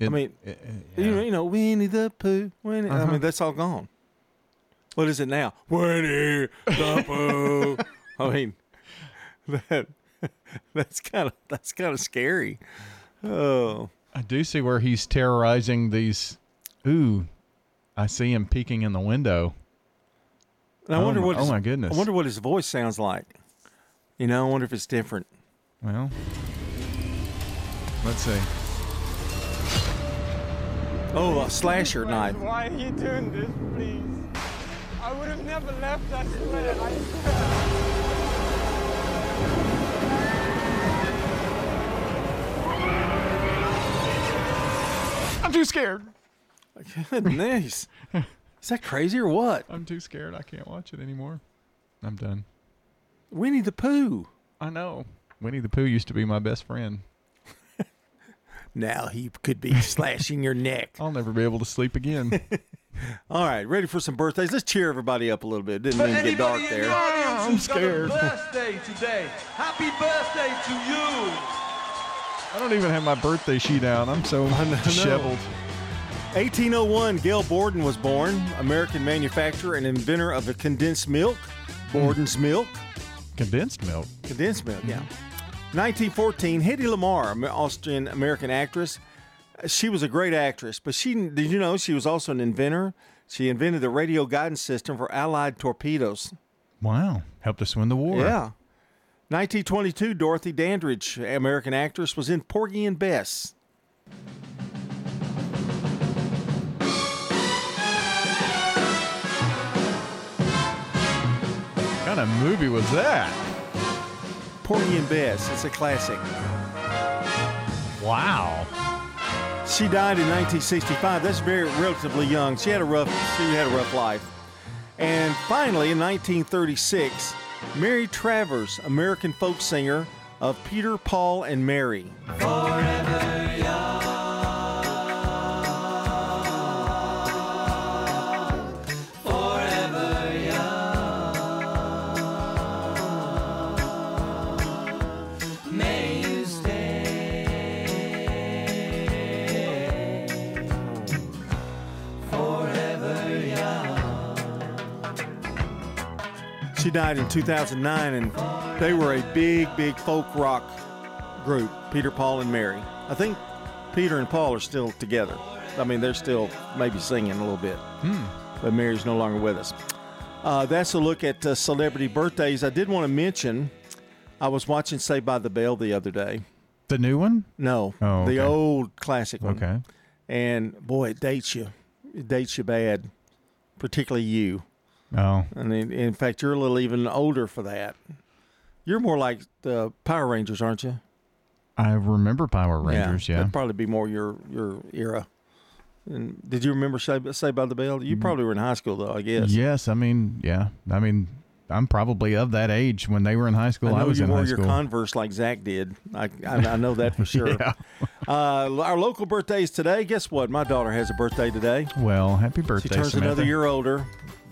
Winnie the Pooh. Uh-huh. That's all gone. What is it now? Winnie the Pooh. That's kind of scary. Oh, I do see where he's terrorizing these. Ooh, I see him peeking in the window. And I wonder my goodness! I wonder what his voice sounds like. I wonder if it's different. Well, let's see. Oh, a slasher knife! Why are you doing this, please? I would have never left that sweater. I swear. I'm too scared. Nice. Is that crazy or what? I'm too scared. I can't watch it anymore. I'm done. Winnie the Pooh. I know. Winnie the Pooh used to be my best friend. Now he could be slashing your neck. I'll never be able to sleep again. All right, ready for some birthdays? Let's cheer everybody up a little bit. Didn't even get dark there. I'm scared. Birthday today. Happy birthday to you. I don't even have my birthday sheet out. I'm so disheveled. 1801, Gail Borden was born. American manufacturer and inventor of the condensed milk. Borden's milk. Condensed milk? Condensed milk, yeah. 1914, Hedy Lamarr, Austrian-American actress. She was a great actress, but did you know she was also an inventor? She invented the radio guidance system for Allied torpedoes. Wow. Helped us win the war. Yeah. 1922, Dorothy Dandridge, American actress, was in Porgy and Bess. What kind of movie was that? Porgy and Bess. It's a classic. Wow. She died in 1965. That's relatively young. She had a rough life. And finally, in 1936, Mary Travers, American folk singer of Peter, Paul, and Mary. Forever young, forever young, may you stay forever young. She died in 2009, and they were a big, big folk rock group, Peter, Paul, and Mary. I think Peter and Paul are still together. I mean, they're still maybe singing a little bit, but Mary's no longer with us. That's a look at celebrity birthdays. I did want to mention, I was watching Saved by the Bell the other day. The new one? No, the old classic one. Okay. And, boy, it dates you. It dates you bad, particularly you. Oh. And in fact, you're a little even older for that. You're more like the Power Rangers, aren't you? I remember Power Rangers, yeah. That'd probably be more your era. And did you remember Saved by the Bell? You probably were in high school, though, I guess. Yes, I mean, yeah. I mean, I'm probably of that age. When they were in high school, I was in high school. You wore your Converse like Zach did. I know that for sure. Yeah. Our local birthdays today, guess what? My daughter has a birthday today. Well, happy birthday, Samantha. She turns another year older.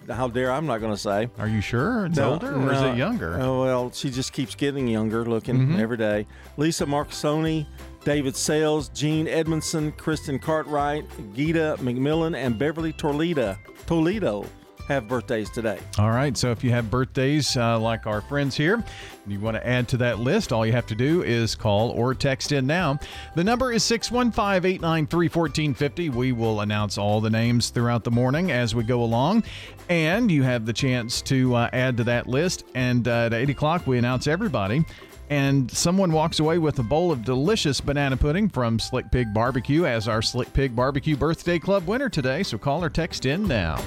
How dare I'm not going to say. Are you sure it's older or is it younger? Oh, well, she just keeps getting younger looking every day. Lisa Marcassoni, David Sales, Gene Edmondson, Kristen Cartwright, Gita McMillan, and Beverly Toledo have birthdays today. All right, so if you have birthdays like our friends here, and you want to add to that list, all you have to do is call or text in now. The number is 615-893-1450. We will announce all the names throughout the morning as we go along, and you have the chance to add to that list, and at 8 o'clock we announce everybody. And someone walks away with a bowl of delicious banana pudding from Slick Pig Barbecue as our Slick Pig Barbecue Birthday Club winner today. So call or text in now.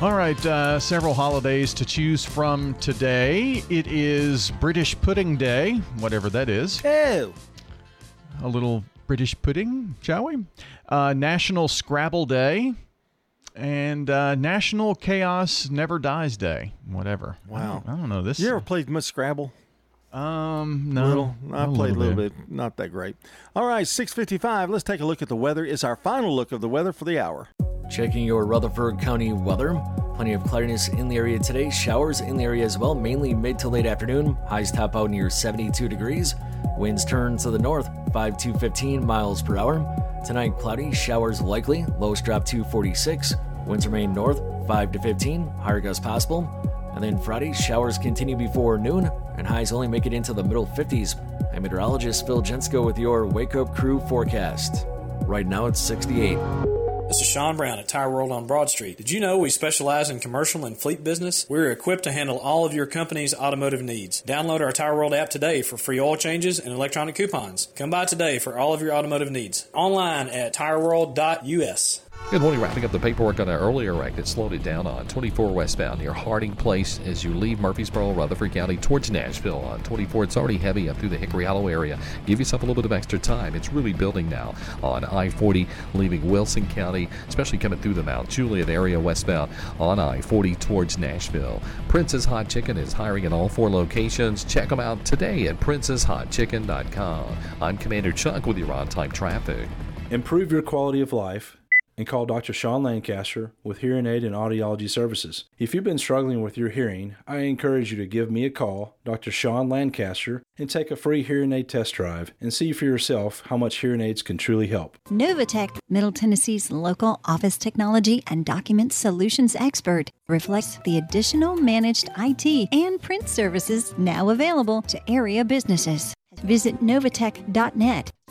All right, several holidays to choose from today. It is British Pudding Day, whatever that is. Oh. A little British pudding, shall we? National Scrabble Day. And National Chaos Never Dies Day, whatever. Wow. I don't know this. You ever played much Scrabble? No. I played a little bit. Not that great. All right, 6:55. Let's take a look at the weather. It's our final look of the weather for the hour. Checking your Rutherford County weather. Plenty of cloudiness in the area today. Showers in the area as well, mainly mid to late afternoon. Highs top out near 72 degrees. Winds turn to the north, 5 to 15 miles per hour. Tonight, cloudy, showers likely. Lows drop to 46. Winds remain north, 5 to 15. Higher gusts possible. And then Friday, showers continue before noon, and highs only make it into the middle 50s. I'm meteorologist Phil Jensko with your Wake Up Crew forecast. Right now, it's 68. This is Sean Brown at Tire World on Broad Street. Did you know we specialize in commercial and fleet business? We're equipped to handle all of your company's automotive needs. Download our Tire World app today for free oil changes and electronic coupons. Come by today for all of your automotive needs. Online at tireworld.us. Good morning. Wrapping up the paperwork on our earlier wreck that slowed it down on 24 westbound near Harding Place as you leave Murfreesboro, Rutherford County towards Nashville. On 24, it's already heavy up through the Hickory Hollow area. Give yourself a little bit of extra time. It's really building now on I-40 leaving Wilson County, especially coming through the Mount Juliet area westbound on I-40 towards Nashville. Prince's Hot Chicken is hiring in all four locations. Check them out today at princeshotchicken.com. I'm Commander Chuck with your on-time traffic. Improve your quality of life and call Dr. Sean Lancaster with Hearing Aid and Audiology Services. If you've been struggling with your hearing, I encourage you to give me a call, Dr. Sean Lancaster, and take a free hearing aid test drive and see for yourself how much hearing aids can truly help. Novatech, Middle Tennessee's local office technology and document solutions expert, reflects the additional managed IT and print services now available to area businesses. Visit Novatech.net.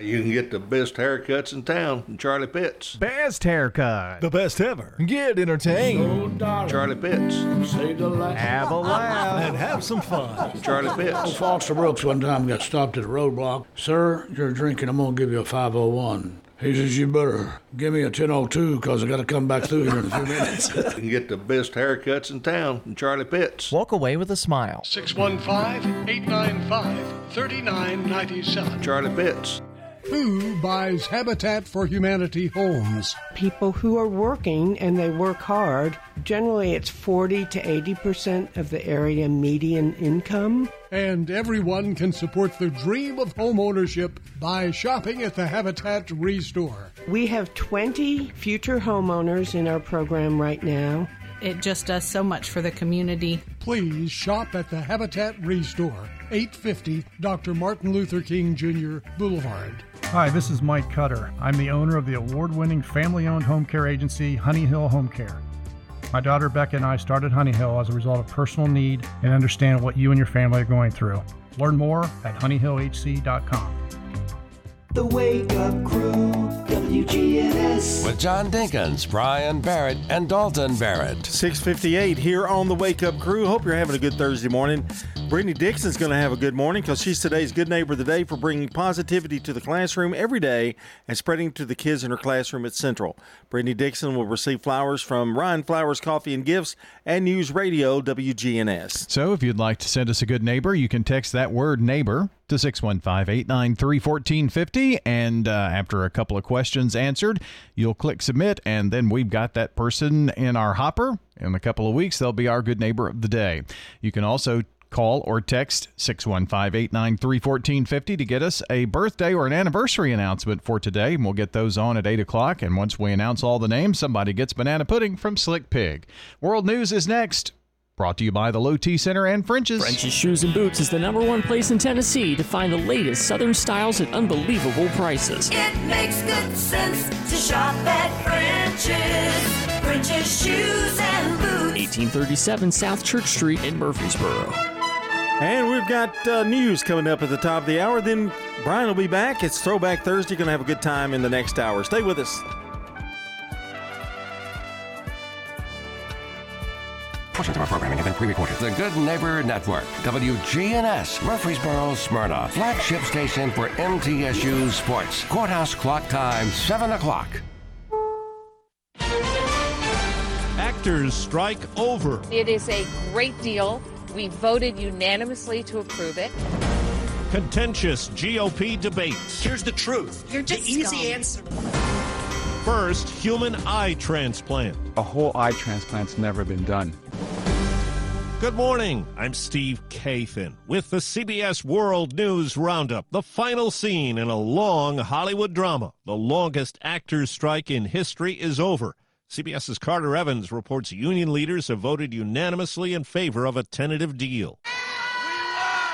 You can get the best haircuts in town from Charlie Pitts. Best haircut. The best ever. Get entertained. So Charlie Pitts. Save the life. Have a laugh. And have some fun. Charlie Pitts. Foster Brooks one time got stopped at a roadblock. Sir, you're drinking. I'm going to give you a 501. He says, you better give me a 1002 because I got to come back through here in a few minutes. You can get the best haircuts in town from Charlie Pitts. Walk away with a smile. 615-895-3997. Charlie Pitts. Who buys Habitat for Humanity homes? People who are working, and they work hard. Generally, it's 40% to 80% of the area median income. And everyone can support their dream of home ownership by shopping at the Habitat Restore. We have 20 future homeowners in our program right now. It just does so much for the community. Please shop at the Habitat Restore, 850 Dr. Martin Luther King Jr. Boulevard. Hi, this is Mike Cutter. I'm the owner of the award-winning family-owned home care agency, Honey Hill Home Care. My daughter Becca and I started Honey Hill as a result of personal need and understand what you and your family are going through. Learn more at honeyhillhc.com. The Wake Up Crew, WGNS. With John Dinkins, Brian Barrett, and Dalton Barrett. 6:58 here on The Wake Up Crew. Hope you're having a good Thursday morning. Brittany Dixon's going to have a good morning because she's today's Good Neighbor of the Day for bringing positivity to the classroom every day and spreading to the kids in her classroom at Central. Brittany Dixon will receive flowers from Ryan Flowers Coffee and Gifts and News Radio WGNS. So if you'd like to send us a good neighbor, you can text that word neighbor to 615-893-1450, and after a couple of questions answered, you'll click submit, and then we've got that person in our hopper. In a couple of weeks, they'll be our Good Neighbor of the Day. You can also call or text 615-893-1450 to get us a birthday or an anniversary announcement for today, and we'll get those on at 8 o'clock, and once we announce all the names, somebody gets banana pudding from Slick Pig. World News is next. Brought to you by the Low T Center and French's. French's Shoes and Boots is the #1 place in Tennessee to find the latest Southern styles at unbelievable prices. It makes good sense to shop at French's. French's Shoes and Boots. 1837 South Church Street in Murfreesboro. And we've got news coming up at the top of the hour. Then Brian will be back. It's Throwback Thursday. Going to have a good time in the next hour. Stay with us. Portions of our programming have been pre-recorded. The Good Neighbor Network, WGNS, Murfreesboro, Smyrna, flagship station for MTSU sports. Courthouse clock time, 7 o'clock. Actors strike over. It is a great deal. We voted unanimously to approve it. Contentious GOP debate. Here's the truth. You're just the easy answer. First human eye transplant. A whole eye transplant's never been done. Good morning. I'm Steve Kathan with the CBS World News Roundup, the final scene in a long Hollywood drama. The longest actors' strike in history is over. CBS's Carter Evans reports union leaders have voted unanimously in favor of a tentative deal.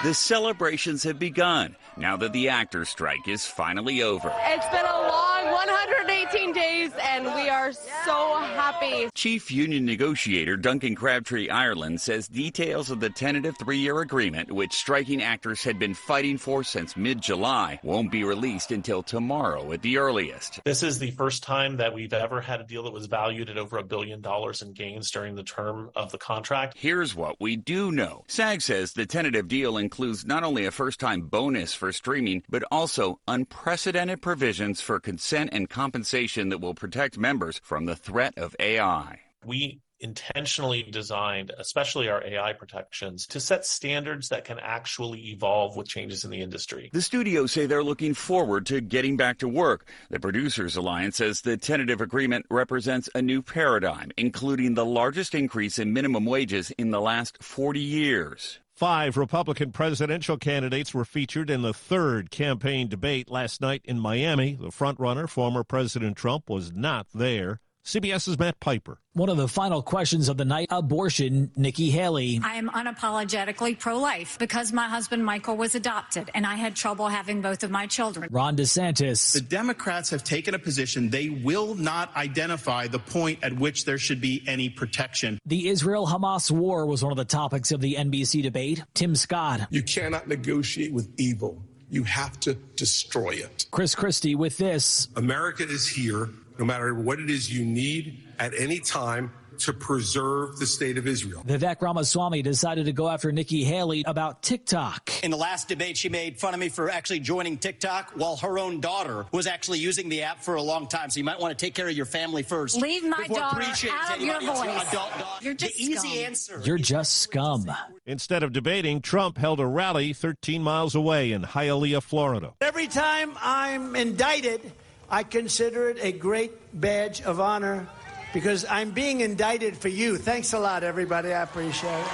The celebrations have begun now that the actors' strike is finally over. It's been a long 100 18 days, and we are so happy. Chief union negotiator Duncan Crabtree Ireland says details of the tentative three-year agreement, which striking actors had been fighting for since mid-July, won't be released until tomorrow at the earliest. This is the first time that we've ever had a deal that was valued at over $1 billion in gains during the term of the contract. Here's what we do know. SAG says the tentative deal includes not only a first-time bonus for streaming, but also unprecedented provisions for consent and compensation that will protect members from the threat of AI. We intentionally designed, especially our AI protections, to set standards that can actually evolve with changes in the industry. The studios say they're looking forward to getting back to work. The Producers Alliance says the tentative agreement represents a new paradigm, including the largest increase in minimum wages in the last 40 years. 5 Republican presidential candidates were featured in the third campaign debate last night in Miami. The frontrunner, former President Trump, was not there. CBS's Matt Piper. One of the final questions of the night, abortion, Nikki Haley. I am unapologetically pro-life because my husband Michael was adopted and I had trouble having both of my children. Ron DeSantis. The Democrats have taken a position they will not identify the point at which there should be any protection. The Israel-Hamas war was one of the topics of the NBC debate. Tim Scott. You cannot negotiate with evil. You have to destroy it. Chris Christie with this. America is here. No matter what it is you need at any time to preserve the state of Israel. Vivek Ramaswamy decided to go after Nikki Haley about TikTok. In the last debate, she made fun of me for actually joining TikTok while her own daughter was actually using the app for a long time. So you might want to take care of your family first. Leave my daughter out of your voice. You're just the easy answer. You're just scum. Instead of debating, Trump held a rally 13 miles away in Hialeah, Florida. Every time I'm indicted, I consider it a great badge of honor because I'm being indicted for you. Thanks a lot, everybody. I appreciate it.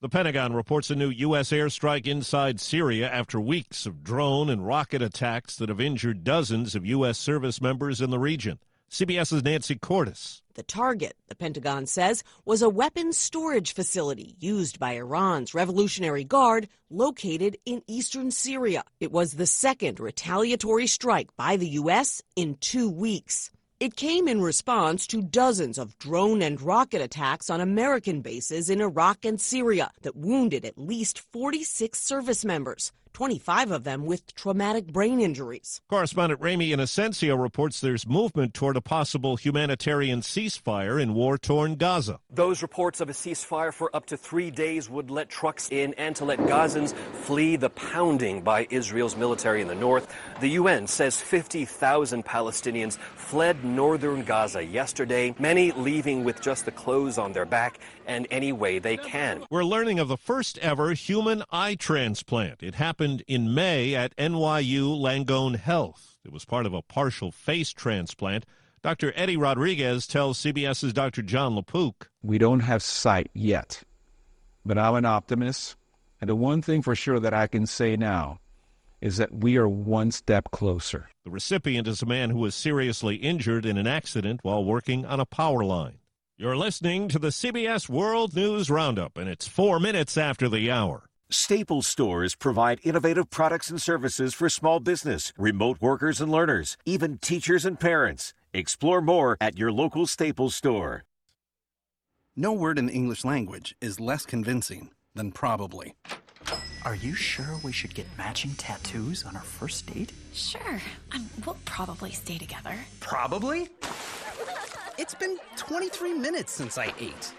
The Pentagon reports a new U.S. airstrike inside Syria after weeks of drone and rocket attacks that have injured dozens of U.S. service members in the region. CBS's Nancy Cordes. The target, the Pentagon says, was a weapons storage facility used by Iran's Revolutionary Guard located in eastern Syria. It was the second retaliatory strike by the U.S. in 2 weeks. It came in response to dozens of drone and rocket attacks on American bases in Iraq and Syria that wounded at least 46 service members, 25 of them with traumatic brain injuries. Correspondent Ramey Innocencio reports there's movement toward a possible humanitarian ceasefire in war-torn Gaza. Those reports of a ceasefire for up to 3 days would let trucks in and to let Gazans flee the pounding by Israel's military in the north. The UN says 50,000 Palestinians fled northern Gaza yesterday, many leaving with just the clothes on their back and any way they can. We're learning of the first ever human eye transplant. It happened in May at NYU Langone Health. It was part of a partial face transplant. Dr. Eddie Rodriguez tells CBS's Dr. John LaPook. We don't have sight yet, but I'm an optimist. And the one thing for sure that I can say now is that we are one step closer. The recipient is a man who was seriously injured in an accident while working on a power line. You're listening to the CBS World News Roundup, and it's 4 minutes after the hour. Staples stores provide innovative products and services for small business, remote workers and learners, even teachers and parents. Explore more at your local Staples store. No word in the English language is less convincing than probably. Are you sure we should get matching tattoos on our first date? Sure. We'll probably stay together. Probably? It's been 23 minutes since I ate.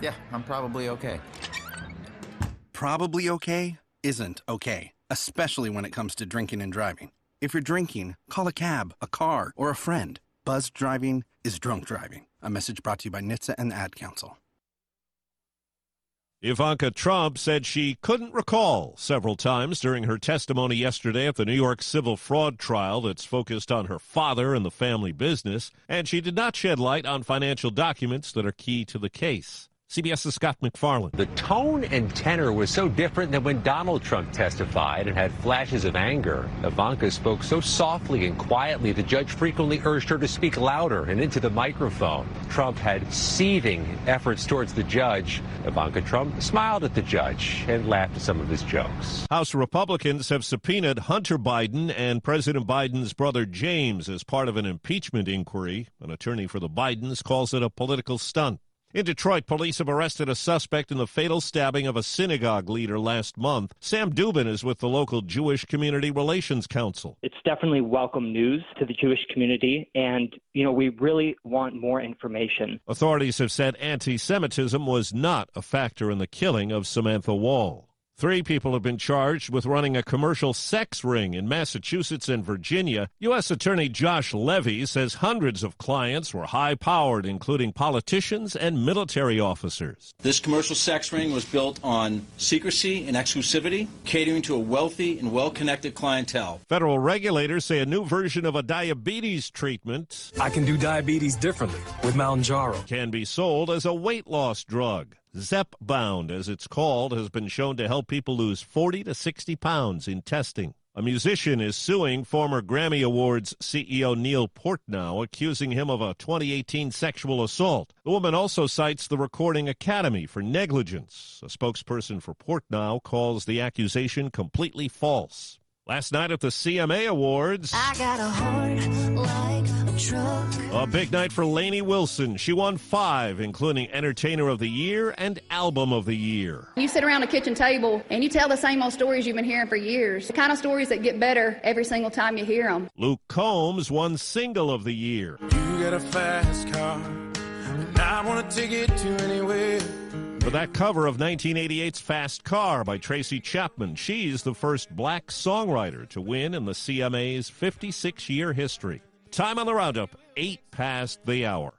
Yeah, I'm probably okay. Probably okay isn't okay, especially when it comes to drinking and driving. If you're drinking, call a cab, a car, or a friend. Buzz driving is drunk driving. A message brought to you by NHTSA and the Ad Council. Ivanka Trump said she couldn't recall several times during her testimony yesterday at the New York civil fraud trial that's focused on her father and the family business, and she did not shed light on financial documents that are key to the case. CBS's Scott McFarland. The tone and tenor was so different than when Donald Trump testified and had flashes of anger. Ivanka spoke so softly and quietly, the judge frequently urged her to speak louder and into the microphone. Trump had seething efforts towards the judge. Ivanka Trump smiled at the judge and laughed at some of his jokes. House Republicans have subpoenaed Hunter Biden and President Biden's brother James as part of an impeachment inquiry. An attorney for the Bidens calls it a political stunt. In Detroit, police have arrested a suspect in the fatal stabbing of a synagogue leader last month. Sam Dubin is with the local Jewish Community Relations Council. It's definitely welcome news to the Jewish community, and, we really want more information. Authorities have said anti-Semitism was not a factor in the killing of Samantha Wall. 3 people have been charged with running a commercial sex ring in Massachusetts and Virginia. U.S. Attorney Josh Levy says hundreds of clients were high-powered, including politicians and military officers. This commercial sex ring was built on secrecy and exclusivity, catering to a wealthy and well-connected clientele. Federal regulators say a new version of a diabetes treatment, I can do diabetes differently with Mounjaro, can be sold as a weight loss drug. Zepbound, as it's called, has been shown to help people lose 40 to 60 pounds in testing. A musician is suing former Grammy Awards CEO Neil Portnow, accusing him of a 2018 sexual assault. The woman also cites the Recording Academy for negligence. A spokesperson for Portnow calls the accusation completely false. Last night at the CMA Awards, I got a heart like truck. A big night for Lainey Wilson. She won 5, including Entertainer of the Year and Album of the Year. You sit around a kitchen table and you tell the same old stories you've been hearing for years, the kind of stories that get better every single time you hear them. Luke Combs won Single of the Year. You got a fast car, and I want to take it to anywhere. For that cover of 1988's Fast Car by Tracy Chapman, she's the first black songwriter to win in the CMA's 56-year history. Time on the roundup, 8 past the hour.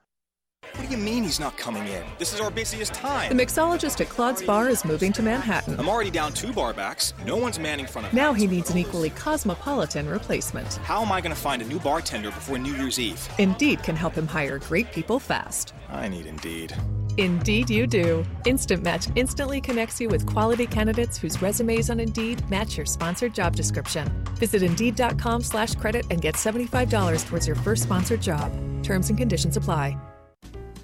What do you mean he's not coming in? This is our busiest time. The mixologist at Claude's Bar is moving to Manhattan. I'm already down 2 bar backs. No one's manning front of me. Now he needs an equally cosmopolitan replacement. How am I going to find a new bartender before New Year's Eve? Indeed can help him hire great people fast. I need Indeed. Indeed you do. Instant Match instantly connects you with quality candidates whose resumes on Indeed match your sponsored job description. Visit Indeed.com/credit and get $75 towards your first sponsored job. Terms and conditions apply.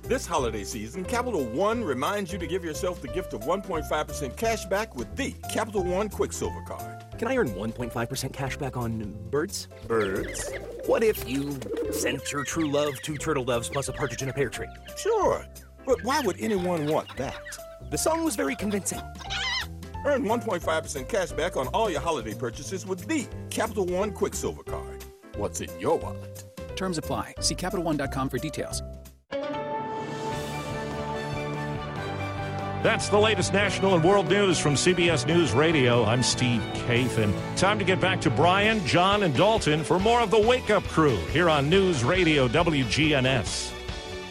This holiday season, Capital One reminds you to give yourself the gift of 1.5% cash back with the Capital One Quicksilver Card. Can I earn 1.5% cash back on birds? Birds? What if you sent your true love 2 turtle doves plus a partridge in a pear tree? Sure, but why would anyone want that? The song was very convincing. Earn 1.5% cash back on all your holiday purchases with the Capital One Quicksilver Card. What's in your wallet? Terms apply. See CapitalOne.com for details. That's the latest national and world news from CBS News Radio. I'm Steve Kathan. Time to get back to Brian, John, and Dalton for more of the Wake Up Crew here on News Radio WGNS.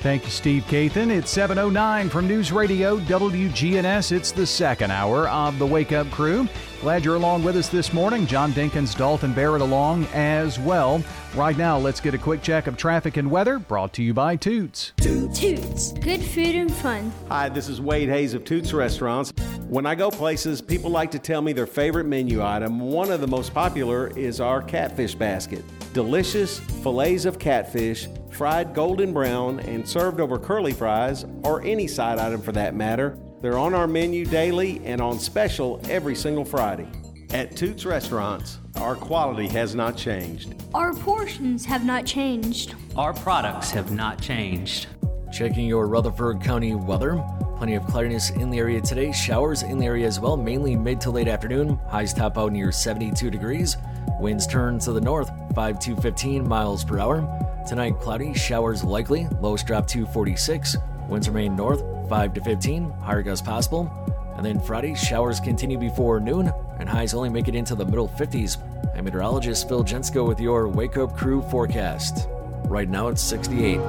Thank you, Steve Kathan. It's 7:09 from News Radio WGNS. It's the second hour of the Wake Up Crew. Glad you're along with us this morning. John Dinkins, Dalton Barrett along as well. Right now, let's get a quick check of traffic and weather brought to you by Toots. Toots. Good food and fun. Hi, this is Wade Hayes of Toots Restaurants. When I go places, people like to tell me their favorite menu item. One of the most popular is our catfish basket. Delicious fillets of catfish, fried golden brown, and served over curly fries, or any side item for that matter. They're on our menu daily and on special every single Friday. At Toots Restaurants, our quality has not changed. Our portions have not changed. Our products have not changed. Checking your Rutherford County weather. Plenty of cloudiness in the area today. Showers in the area as well, mainly mid to late afternoon. Highs top out near 72 degrees. Winds turn to the north, 5 to 15 miles per hour. Tonight, cloudy, showers likely. Lows drop to 46. Winds remain north, 5 to 15, higher gusts possible. And then Friday, showers continue before noon, and highs only make it into the middle 50s. I'm meteorologist Phil Jensko with your Wake Up Crew forecast. Right now, it's 68.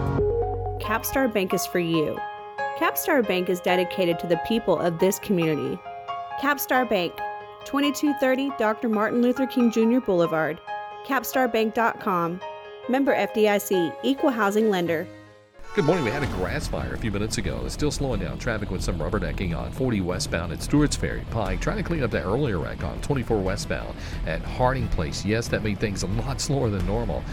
Capstar Bank is for you. Capstar Bank is dedicated to the people of this community. Capstar Bank, 2230 Dr. Martin Luther King Jr. Boulevard, capstarbank.com. Member FDIC, Equal Housing Lender. Good morning. We had a grass fire a few minutes ago. It's still slowing down traffic with some rubbernecking on 40 westbound at Stewart's Ferry Pike. Trying to clean up that earlier wreck on 24 westbound at Harding Place. Yes, that made things a lot slower than normal.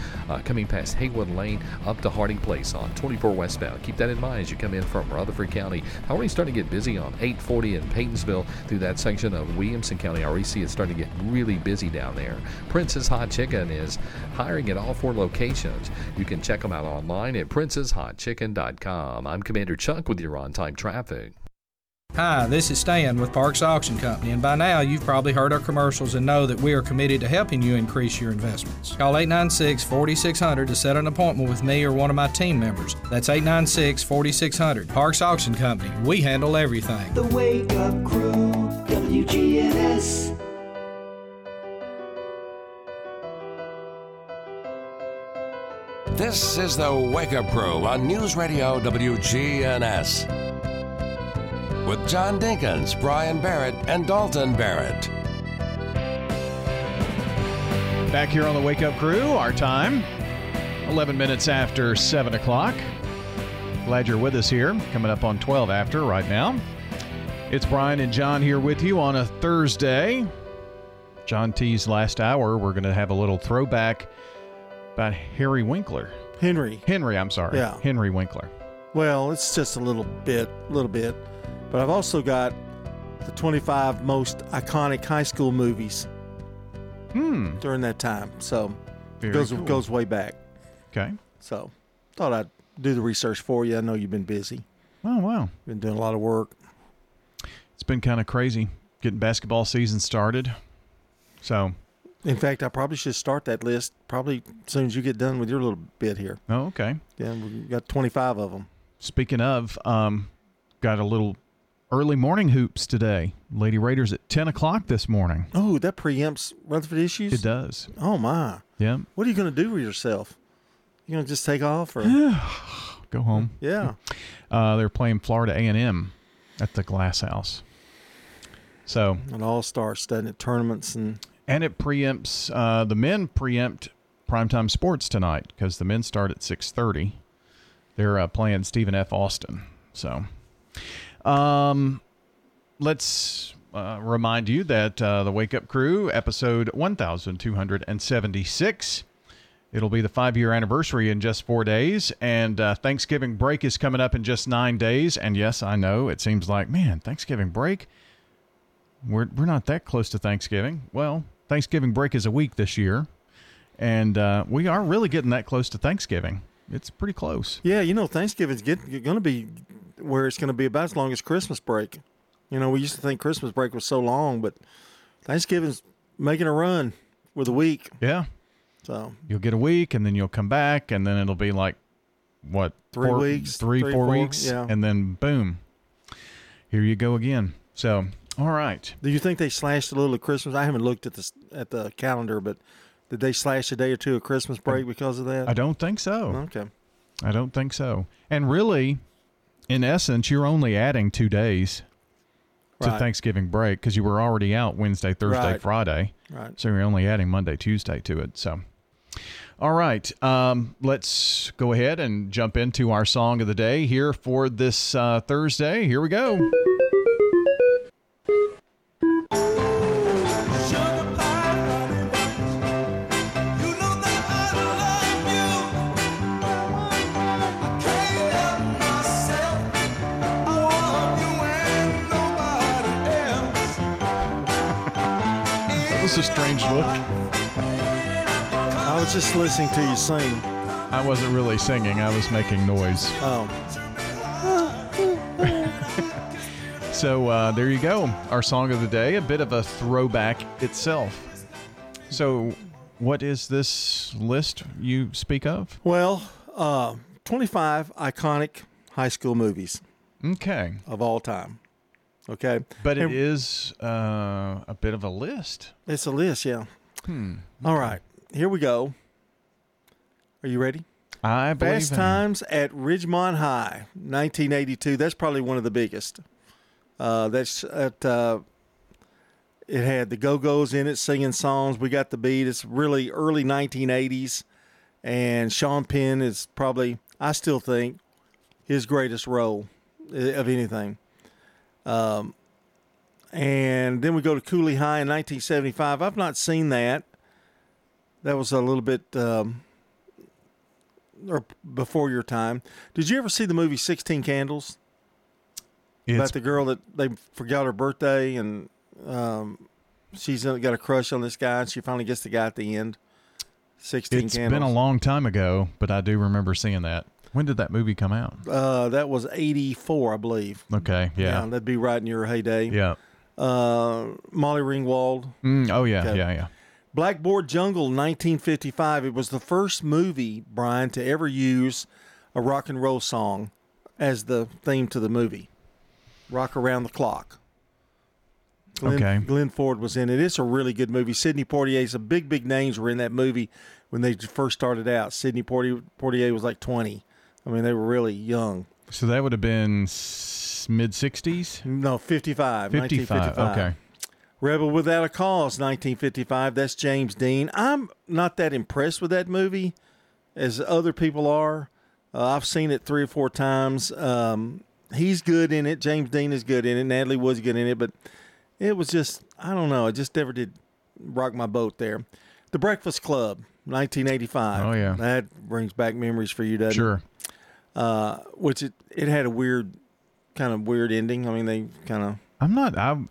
Coming past Haywood Lane up to Harding Place on 24 westbound. Keep that in mind as you come in from Rutherford County. Already starting to get busy on 840 in Paintonsville through that section of Williamson County. I already see it's starting to get really busy down there. Prince's Hot Chicken is hiring at all four locations. You can check them out online at Prince's Hot Chicken. Chicken.com. I'm Commander Chuck with your on-time traffic. Hi, this is Stan with Parks Auction Company, and by now you've probably heard our commercials and know that we are committed to helping you increase your investments. Call 896-4600 to set an appointment with me or one of my team members. That's 896-4600. Parks Auction Company. We handle everything. The Wake Up Crew, WGNS. This is the Wake Up Crew on News Radio WGNS with John Dinkins, Brian Barrett, and Dalton Barrett. Back here on the Wake Up Crew, our time, 11 minutes after 7 o'clock. Glad you're with us here. Coming up on 12 after right now. It's Brian and John here with you on a Thursday. John T's last hour, we're going to have a little throwback about Henry Winkler. Well, it's just a little bit, but I've also got the 25 most iconic high school movies during that time. So it goes way back. Okay. So thought I'd do the research for you. I know you've been busy. Oh, wow. Been doing a lot of work. It's been kind of crazy getting basketball season started. So... in fact, I probably should start that list probably as soon as you get done with your little bit here. Oh, okay. Yeah, we've got 25 of them. Speaking of, got a little early morning hoops today. Lady Raiders at 10 o'clock this morning. Oh, that preempts Rutherford issues? It does. Oh, my. Yeah. What are you going to do with yourself? You going to just take off? Or go home. Yeah. They're playing Florida A&M at the Glass House. So it all starts, doesn't it? Tournaments and... and it preempts, the men preempt primetime sports tonight because the men start at 6:30. They're playing Stephen F. Austin. So let's remind you that the Wake Up Crew, episode 1276, it'll be the 5-year anniversary in just 4 days, and Thanksgiving break is coming up in just 9 days. And yes, I know it seems like, man, Thanksgiving break, we're not that close to Thanksgiving. Well, Thanksgiving break is a week this year, and we are really getting that close to Thanksgiving. It's pretty close. Yeah, you know, Thanksgiving's going to be where it's going to be about as long as Christmas break. You know, we used to think Christmas break was so long, but Thanksgiving's making a run with a week. Yeah. So you'll get a week, and then you'll come back, and then it'll be like, what? Three, four weeks, yeah. And then boom. Here you go again. So... all right. Do you think they slashed a little of Christmas? I haven't looked at the calendar, but did they slash a day or two of Christmas break because of that? I don't think so. Okay. I don't think so. And really, in essence, you're only adding 2 days to Thanksgiving break because you were already out Wednesday, Thursday, Friday. Right. So you're only adding Monday, Tuesday to it. So, all right. Let's go ahead and jump into our song of the day here for this Thursday. Here we go. A strange look. I was just listening to you sing. I wasn't really singing. I was making noise. Oh. So there you go. Our song of the day, a bit of a throwback itself. So what is this list you speak of? Well, 25 iconic high school movies. Okay. Of all time. Okay. But it is a bit of a list. It's a list, yeah. All right. Here we go. Are you ready? I believe Best times at Ridgemont High, 1982. That's probably one of the biggest. That's at. It had the Go-Go's in it singing songs. We got the beat. It's really early 1980s. And Sean Penn is probably, I still think, his greatest role of anything. And then we go to Cooley High in 1975. I've not seen that. That was a little bit or before your time. Did you ever see the movie 16 Candles? About the girl that they forgot her birthday, and she's got a crush on this guy, and she finally gets the guy at the end. 16 Candles. It's been a long time ago, but I do remember seeing that. When did that movie come out? That was 84, I believe. Okay, yeah. That'd be right in your heyday. Yeah. Molly Ringwald. Oh, yeah, okay. Yeah, yeah. Blackboard Jungle, 1955. It was the first movie, Brian, to ever use a rock and roll song as the theme to the movie. Rock Around the Clock. Glenn Ford was in it. It's a really good movie. Sidney Poitier, some big names were in that movie when they first started out. Sidney Poitier was like 20. I mean, they were really young. So that would have been mid-60s? No, 1955. Okay. Rebel Without a Cause, 1955. That's James Dean. I'm not that impressed with that movie as other people are. I've seen it 3 or 4 times. He's good in it. James Dean is good in it. Natalie Wood's good in it. But it was just, I don't know. It just never did rock my boat there. The Breakfast Club, 1985. Oh, yeah. That brings back memories for you, doesn't it? Sure. Which it had a kind of weird ending. I mean, they kind of.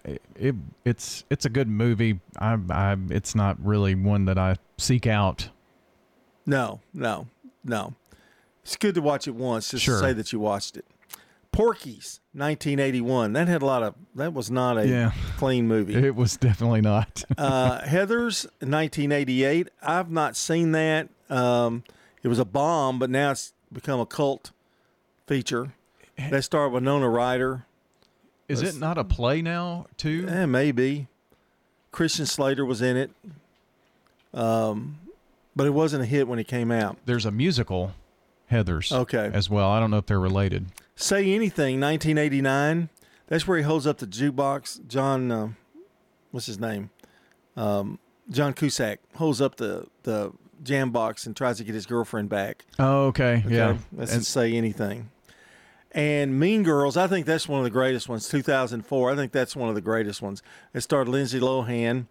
It's a good movie. It's not really one that I seek out. No. It's good to watch it once, just to say that you watched it. Porky's, 1981. That was not a clean movie. It was definitely not. Heathers, 1988. I've not seen that. It was a bomb, but now it's become a cult feature. That starred Winona Ryder. Is it not a play now, too? Yeah, maybe. Christian Slater was in it. But it wasn't a hit when it came out. There's a musical, Heathers, as well. I don't know if they're related. Say Anything, 1989. That's where he holds up the jukebox. John, what's his name? John Cusack holds up the jam box and tries to get his girlfriend back. Oh, okay. Yeah. That's Say Anything. And Mean Girls, I think that's one of the greatest ones. 2004, I think that's one of the greatest ones. It starred Lindsay Lohan,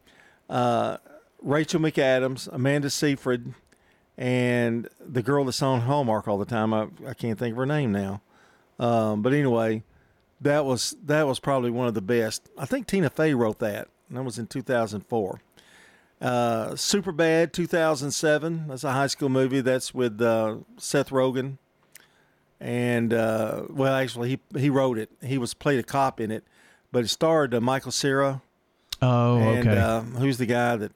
Rachel McAdams, Amanda Seyfried, and the girl that's on Hallmark all the time. I can't think of her name now. But anyway, that was probably one of the best. I think Tina Fey wrote that, and that was in 2004. Superbad, 2007. That's a high school movie. That's with Seth Rogen, and actually, he wrote it. He played a cop in it, but it starred Michael Cera. Oh, and, okay. Who's the guy that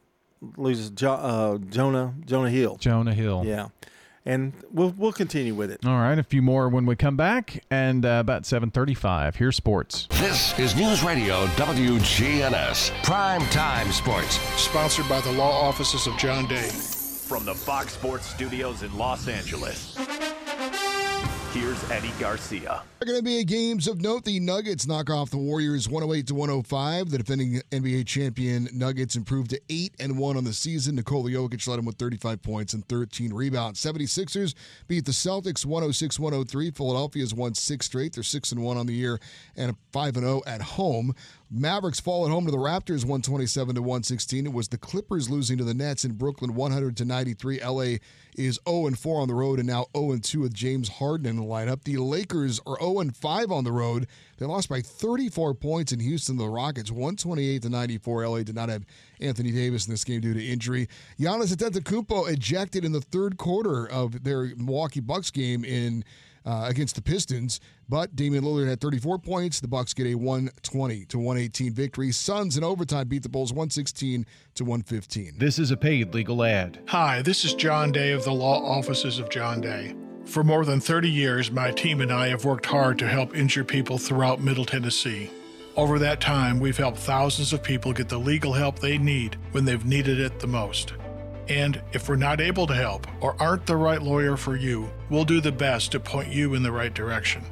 loses Jonah Hill? Jonah Hill. Yeah. And we'll continue with it. All right, a few more when we come back, and about 7:35. Here's sports. This is News Radio WGNS Primetime Sports, sponsored by the law offices of John Day, from the Fox Sports Studios in Los Angeles. Here's Eddie Garcia. There are going to be games of note. The Nuggets knock off the Warriors 108-105. The defending NBA champion Nuggets improved to 8-1 on the season. Nikola Jokic led him with 35 points and 13 rebounds. 76ers beat the Celtics 106-103. Philadelphia's won 6 straight. They're 6-1 on the year and 5-0 at home. Mavericks fall at home to the Raptors 127-116. It was the Clippers losing to the Nets in Brooklyn 100-93. LA is 0-4 on the road and now 0-2 with James Harden in the lineup. The Lakers are 0-5 on the road. They lost by 34 points in Houston to the Rockets 128-94. LA did not have Anthony Davis in this game due to injury. Giannis Antetokounmpo ejected in the third quarter of their Milwaukee Bucks game against the Pistons, but Damian Lillard had 34 points. The Bucks get a 120-118 victory. Suns in overtime beat the Bulls 116-115. This is a paid legal ad. Hi, this is John Day of the law offices of John Day. For more than 30 years, my team and I have worked hard to help injured people throughout Middle Tennessee. Over that time, we've helped thousands of people get the legal help they need when they've needed it the most. And if we're not able to help or aren't the right lawyer for you, We'll do the best to point you in the right direction.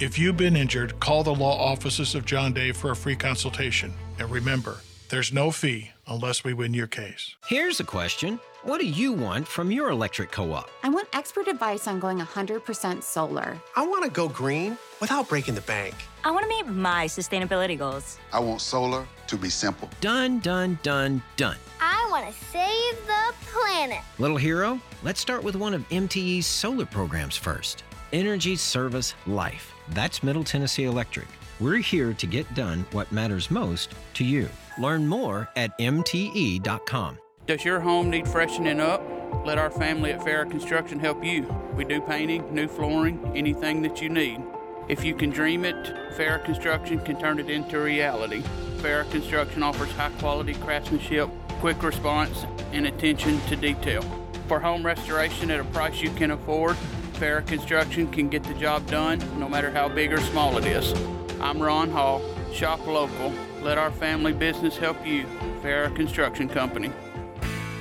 If you've been injured, call the law offices of John Day for a free consultation. And remember, there's no fee unless we win your case. Here's a question. What do you want from your electric co-op? I want expert advice on going 100% solar. I want to go green without breaking the bank. I want to meet my sustainability goals. I want solar to be simple. Done, done, done, done. I want to save the planet. Little hero, let's start with one of MTE's solar programs first. Energy Service Life. That's Middle Tennessee Electric. We're here to get done what matters most to you. Learn more at mte.com. Does your home need freshening up? Let our family at Farrah Construction help you. We do painting, new flooring, anything that you need. If you can dream it, Farrah Construction can turn it into reality. Farrah Construction offers high-quality craftsmanship, quick response, and attention to detail. For home restoration at a price you can afford, Farrah Construction can get the job done, no matter how big or small it is. I'm Ron Hall. Shop local. Let our family business help you. Farrah Construction Company.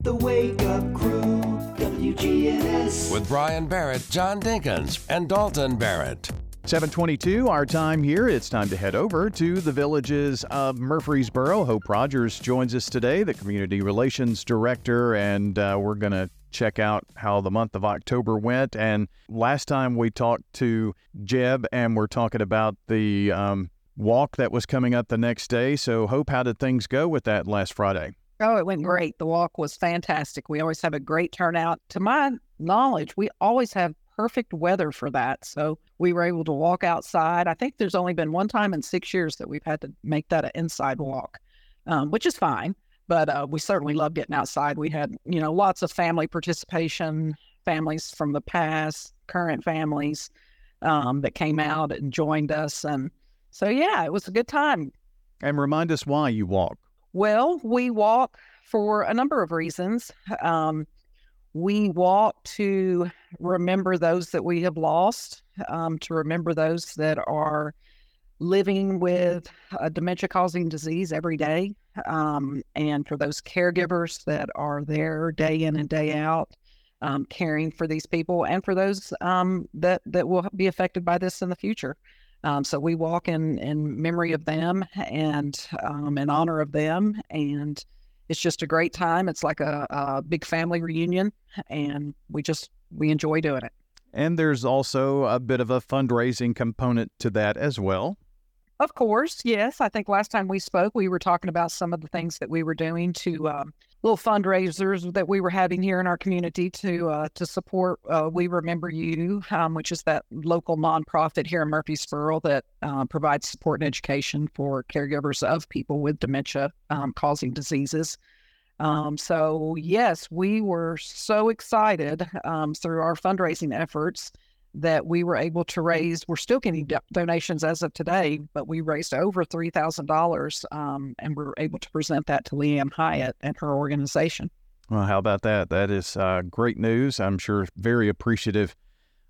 The Wake Up Crew, WGNS. With Brian Barrett, John Dinkins, and Dalton Barrett. 7:22, our time here. It's time to head over to the villages of Murfreesboro. Hope Rogers joins us today, the Community Relations Director, and we're going to check out how the month of October went. And last time we talked to Jeb, and we're talking about the walk that was coming up the next day. So, Hope, how did things go with that last Friday? Oh, it went great. The walk was fantastic. We always have a great turnout. To my knowledge, we always have perfect weather for that. So we were able to walk outside. I think there's only been one time in 6 years that we've had to make that an inside walk, which is fine. But we certainly love getting outside. We had, lots of family participation, families from the past, current families that came out and joined us. And so, yeah, it was a good time. And remind us why you walk. Well, we walk for a number of reasons. We walk to remember those that we have lost, to remember those that are living with a dementia-causing disease every day, and for those caregivers that are there day in and day out, caring for these people, and for those that will be affected by this in the future. So we walk in memory of them and in honor of them, and it's just a great time. It's like a big family reunion, and we enjoy doing it. And there's also a bit of a fundraising component to that as well. Of course, yes. I think last time we spoke, we were talking about some of the things that we were doing to little fundraisers that we were having here in our community to support We Remember You, which is that local nonprofit here in Murfreesboro that provides support and education for caregivers of people with dementia-causing diseases. So, yes, we were so excited through our fundraising efforts that we were able to raise. We're still getting donations as of today, but we raised over $3,000, and we were able to present that to Leanne Hyatt and her organization. Well, how about that? That is great news. I'm sure very appreciative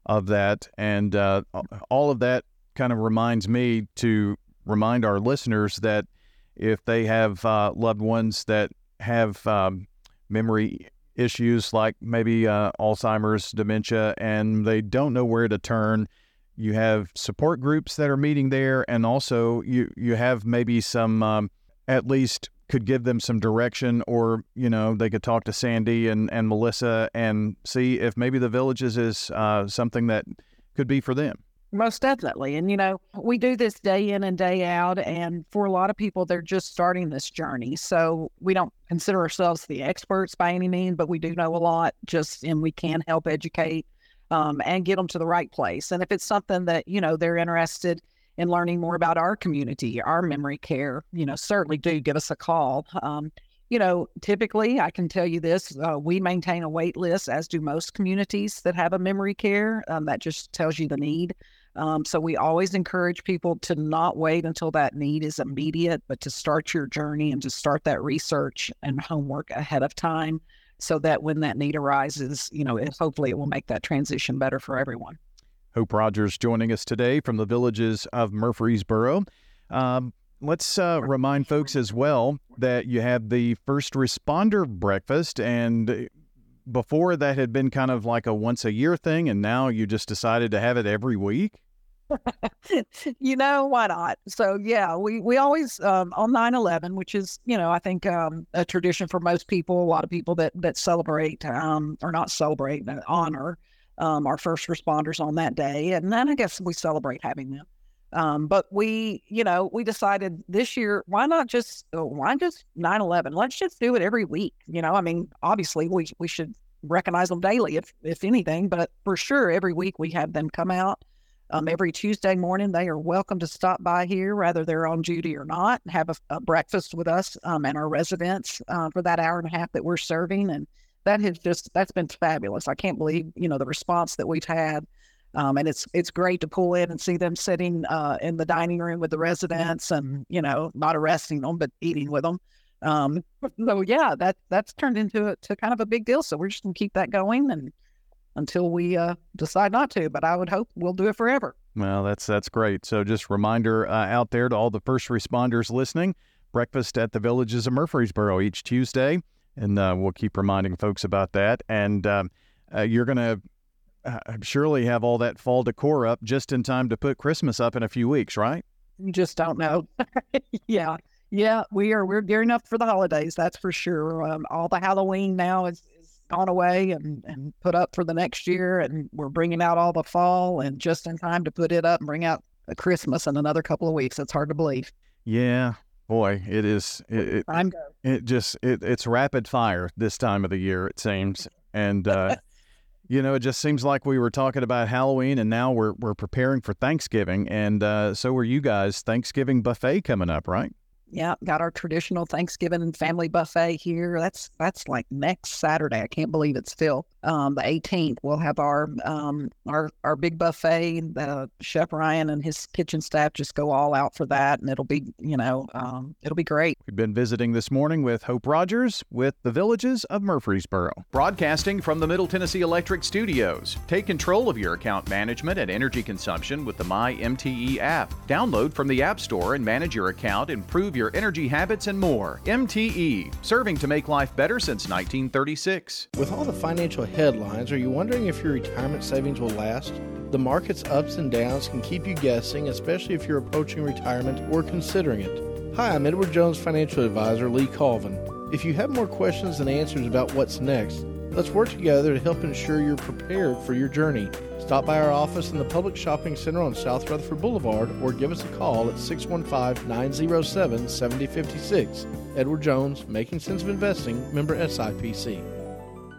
of that. And all of that kind of reminds me to remind our listeners that if they have loved ones that have memory issues like maybe Alzheimer's, dementia, and they don't know where to turn. You have support groups that are meeting there, and also you have maybe some, at least could give them some direction, or, they could talk to Sandy and Melissa and see if maybe the villages is something that could be for them. Most definitely. And, we do this day in and day out. And for a lot of people, they're just starting this journey. So we don't consider ourselves the experts by any means, but we do know a lot and we can help educate and get them to the right place. And if it's something that, they're interested in learning more about our community, our memory care, certainly do give us a call. you know, typically, I can tell you this, we maintain a wait list, as do most communities that have a memory care. That just tells you the need. So we always encourage people to not wait until that need is immediate, but to start your journey and to start that research and homework ahead of time so that when that need arises, you know, hopefully it will make that transition better for everyone. Hope Rogers joining us today from the Villages of Murfreesboro. Let's remind folks as well that you have the first responder breakfast, and before that had been kind of like a once a year thing, and now you just decided to have it every week. You know, why not? So, yeah, we always on 9/11, which is, you know, I think a tradition for most people, a lot of people that celebrate or not celebrate, but honor our first responders on that day. And then I guess we celebrate having them. But we decided this year, why just 9/11? Let's just do it every week. You know, I mean, obviously we should recognize them daily if anything, but for sure, every week we have them come out. Every Tuesday morning, they are welcome to stop by here, whether they're on duty or not, and have a breakfast with us and our residents for that hour and a half that we're serving. And that's been fabulous. I can't believe, you know, the response that we've had. And it's great to pull in and see them sitting in the dining room with the residents and, you know, not arresting them, but eating with them. So that's turned into kind of a big deal. So we're just going to keep that going and until we decide not to. But I would hope we'll do it forever. Well, that's great. So just reminder out there to all the first responders listening, breakfast at the Villages of Murfreesboro each Tuesday. And we'll keep reminding folks about that. And you're going to surely have all that fall decor up just in time to put Christmas up in a few weeks, right? You just don't know. Yeah, we're gearing up for the holidays, that's for sure. All the Halloween now is gone away and put up for the next year, and we're bringing out all the fall and just in time to put it up and bring out Christmas in another couple of weeks. It's hard to believe. Yeah, boy, it is. It's rapid fire this time of the year, it seems, and. You know, it just seems like we were talking about Halloween, and now we're preparing for Thanksgiving, and so are you guys. Thanksgiving buffet coming up, right? Yeah, got our traditional Thanksgiving and family buffet here. That's like next Saturday. I can't believe it's still the 18th. We'll have our big buffet. Chef Ryan and his kitchen staff just go all out for that, and it'll be, you know, it'll be great. We've been visiting this morning with Hope Rogers with the Villages of Murfreesboro. Broadcasting from the Middle Tennessee Electric Studios. Take control of your account management and energy consumption with the My MTE app. Download from the App Store and manage your account, improve your energy habits, and more. MTE, serving to make life better since 1936. With all the financial headlines, are you wondering if your retirement savings will last? The market's ups and downs can keep you guessing, especially if you're approaching retirement or considering it. Hi, I'm Edward Jones financial advisor Lee Colvin. If you have more questions than answers about what's next, let's work together to help ensure you're prepared for your journey. Stop by our office in the Public Shopping Center on South Rutherford Boulevard or give us a call at 615-907-7056. Edward Jones, Making Sense of Investing, member SIPC.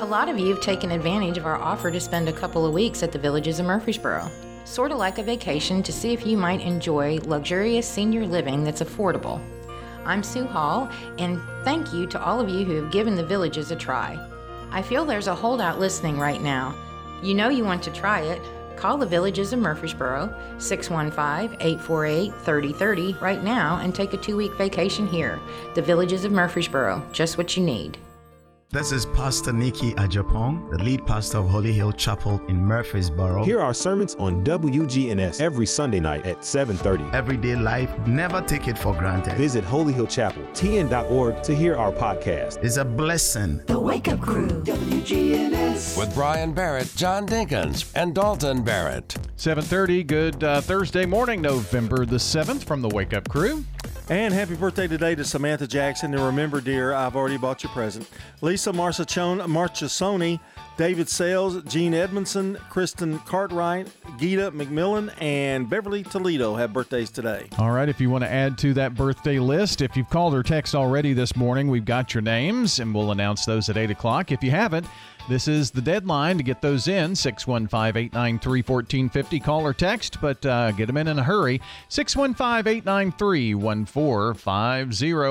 A lot of you have taken advantage of our offer to spend a couple of weeks at the Villages of Murfreesboro. Sort of like a vacation to see if you might enjoy luxurious senior living that's affordable. I'm Sue Hall, and thank you to all of you who have given the Villages a try. I feel there's a holdout listening right now. You know you want to try it. Call the Villages of Murfreesboro, 615-848-3030 right now and take a 2-week vacation here. The Villages of Murfreesboro, just what you need. This is Pastor Nikki Ajapong, the lead pastor of Holy Hill Chapel in Murfreesboro. Hear our sermons on WGNS every Sunday night at 7:30. Everyday life, never take it for granted. Visit Holy Hill Chapel, tn.org, to hear our podcast. It's a blessing. The Wake Up Crew, WGNS. With Brian Barrett, John Dinkins, and Dalton Barrett. 7:30, good Thursday morning, November the 7th from the Wake Up Crew. And happy birthday today to Samantha Jackson. And remember, dear, I've already bought your present. Lisa Marchesoni, David Sales, Gene Edmondson, Kristen Cartwright, Gita McMillan, and Beverly Toledo have birthdays today. All right, if you want to add to that birthday list, if you've called or texted already this morning, we've got your names, and we'll announce those at 8 o'clock. If you haven't, this is the deadline to get those in, 615-893-1450. Call or text, but get them in a hurry. 615-893-1450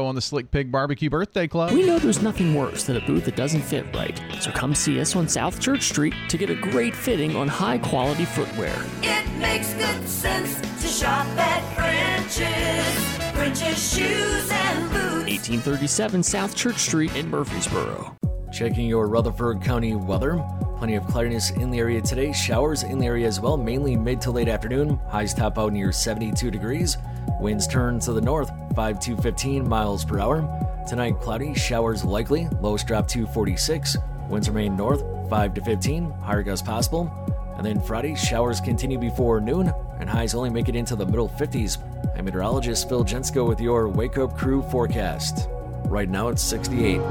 on the Slick Pig Barbecue Birthday Club. We know there's nothing worse than a booth that doesn't fit right, so come see us on South Church Street to get a great fitting on high-quality footwear. It makes good sense to shop at French's. French's Shoes and Boots. 1837 South Church Street in Murfreesboro. Checking your Rutherford County weather. Plenty of cloudiness in the area today. Showers in the area as well, mainly mid to late afternoon. Highs top out near 72 degrees. Winds turn to the north, 5 to 15 miles per hour. Tonight, cloudy, showers likely. Lows drop to 46. Winds remain north, 5 to 15. Higher gusts possible. And then Friday, showers continue before noon, and highs only make it into the middle 50s. I'm meteorologist Phil Jensko with your Wake Up Crew forecast. Right now, it's 68.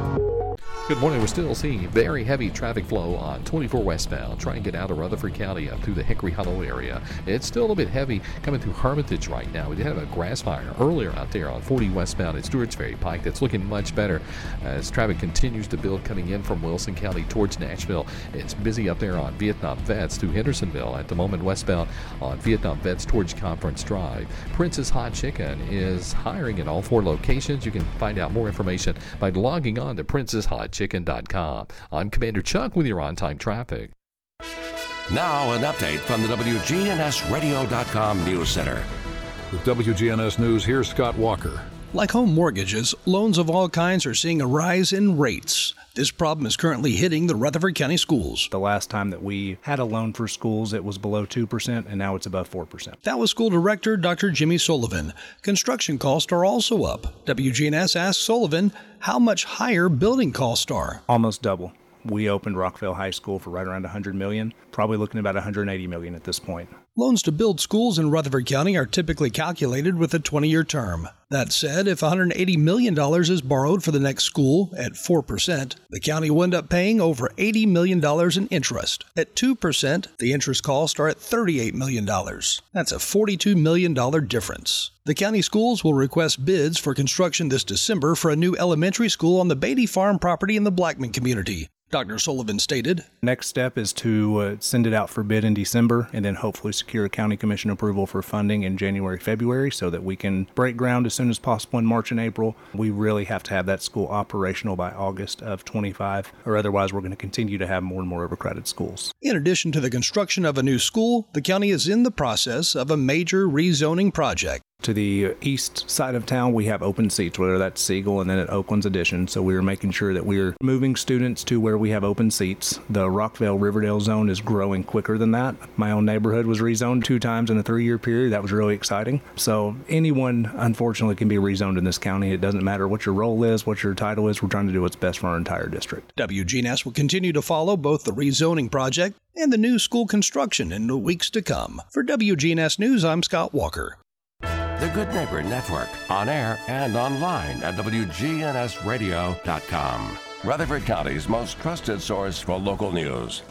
Good morning. We're still seeing very heavy traffic flow on 24 westbound. Try and get out of Rutherford County up through the Hickory Hollow area. It's still a little bit heavy coming through Hermitage right now. We did have a grass fire earlier out there on 40 westbound at Stewarts Ferry Pike. That's looking much better as traffic continues to build coming in from Wilson County towards Nashville. It's busy up there on Vietnam Vets through Hendersonville at the moment westbound on Vietnam Vets towards Conference Drive. Prince's Hot Chicken is hiring at all four locations. You can find out more information by logging on to Prince's Hot Chicken.com. I'm Commander Chuck with your on-time traffic. Now an update from the WGNSradio.com News Center. With WGNS News, here's Scott Walker. Like home mortgages, loans of all kinds are seeing a rise in rates. This problem is currently hitting the Rutherford County schools. The last time that we had a loan for schools, it was below 2%, and now it's above 4%. That was school director Dr. Jimmy Sullivan. Construction costs are also up. WGNS asked Sullivan how much higher building costs are. Almost double. We opened Rockville High School for right around $100 million, probably looking about $180 million at this point. Loans to build schools in Rutherford County are typically calculated with a 20-year term. That said, if $180 million is borrowed for the next school at 4%, the county will end up paying over $80 million in interest. At 2%, the interest costs are at $38 million. That's a $42 million difference. The county schools will request bids for construction this December for a new elementary school on the Beatty Farm property in the Blackman community. Dr. Sullivan stated, next step is to send it out for bid in December and then hopefully secure county commission approval for funding in January, February so that we can break ground as soon as possible in March and April. We really have to have that school operational by August of 25 or otherwise we're going to continue to have more and more overcrowded schools. In addition to the construction of a new school, the county is in the process of a major rezoning project. To the east side of town, we have open seats, whether that's Siegel and then at Oakland's Addition. So we are making sure that we're moving students to where we have open seats. The Rockville-Riverdale zone is growing quicker than that. My own neighborhood was rezoned 2 times in a 3-year period. That was really exciting. So anyone, unfortunately, can be rezoned in this county. It doesn't matter what your role is, what your title is. We're trying to do what's best for our entire district. WGNS will continue to follow both the rezoning project and the new school construction in the weeks to come. For WGNS News, I'm Scott Walker. The Good Neighbor Network, on air and online at WGNSradio.com. Rutherford County's most trusted source for local news.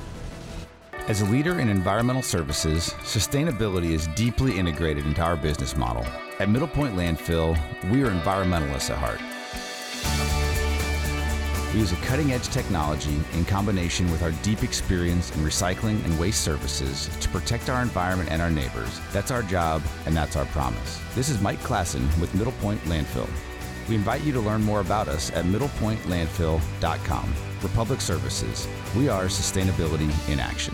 As a leader in environmental services, sustainability is deeply integrated into our business model. At Middle Point Landfill, we are environmentalists at heart. We use a cutting-edge technology in combination with our deep experience in recycling and waste services to protect our environment and our neighbors. That's our job, and that's our promise. This is Mike Klassen with Middle Point Landfill. We invite you to learn more about us at middlepointlandfill.com. Republic Services. We are sustainability in action.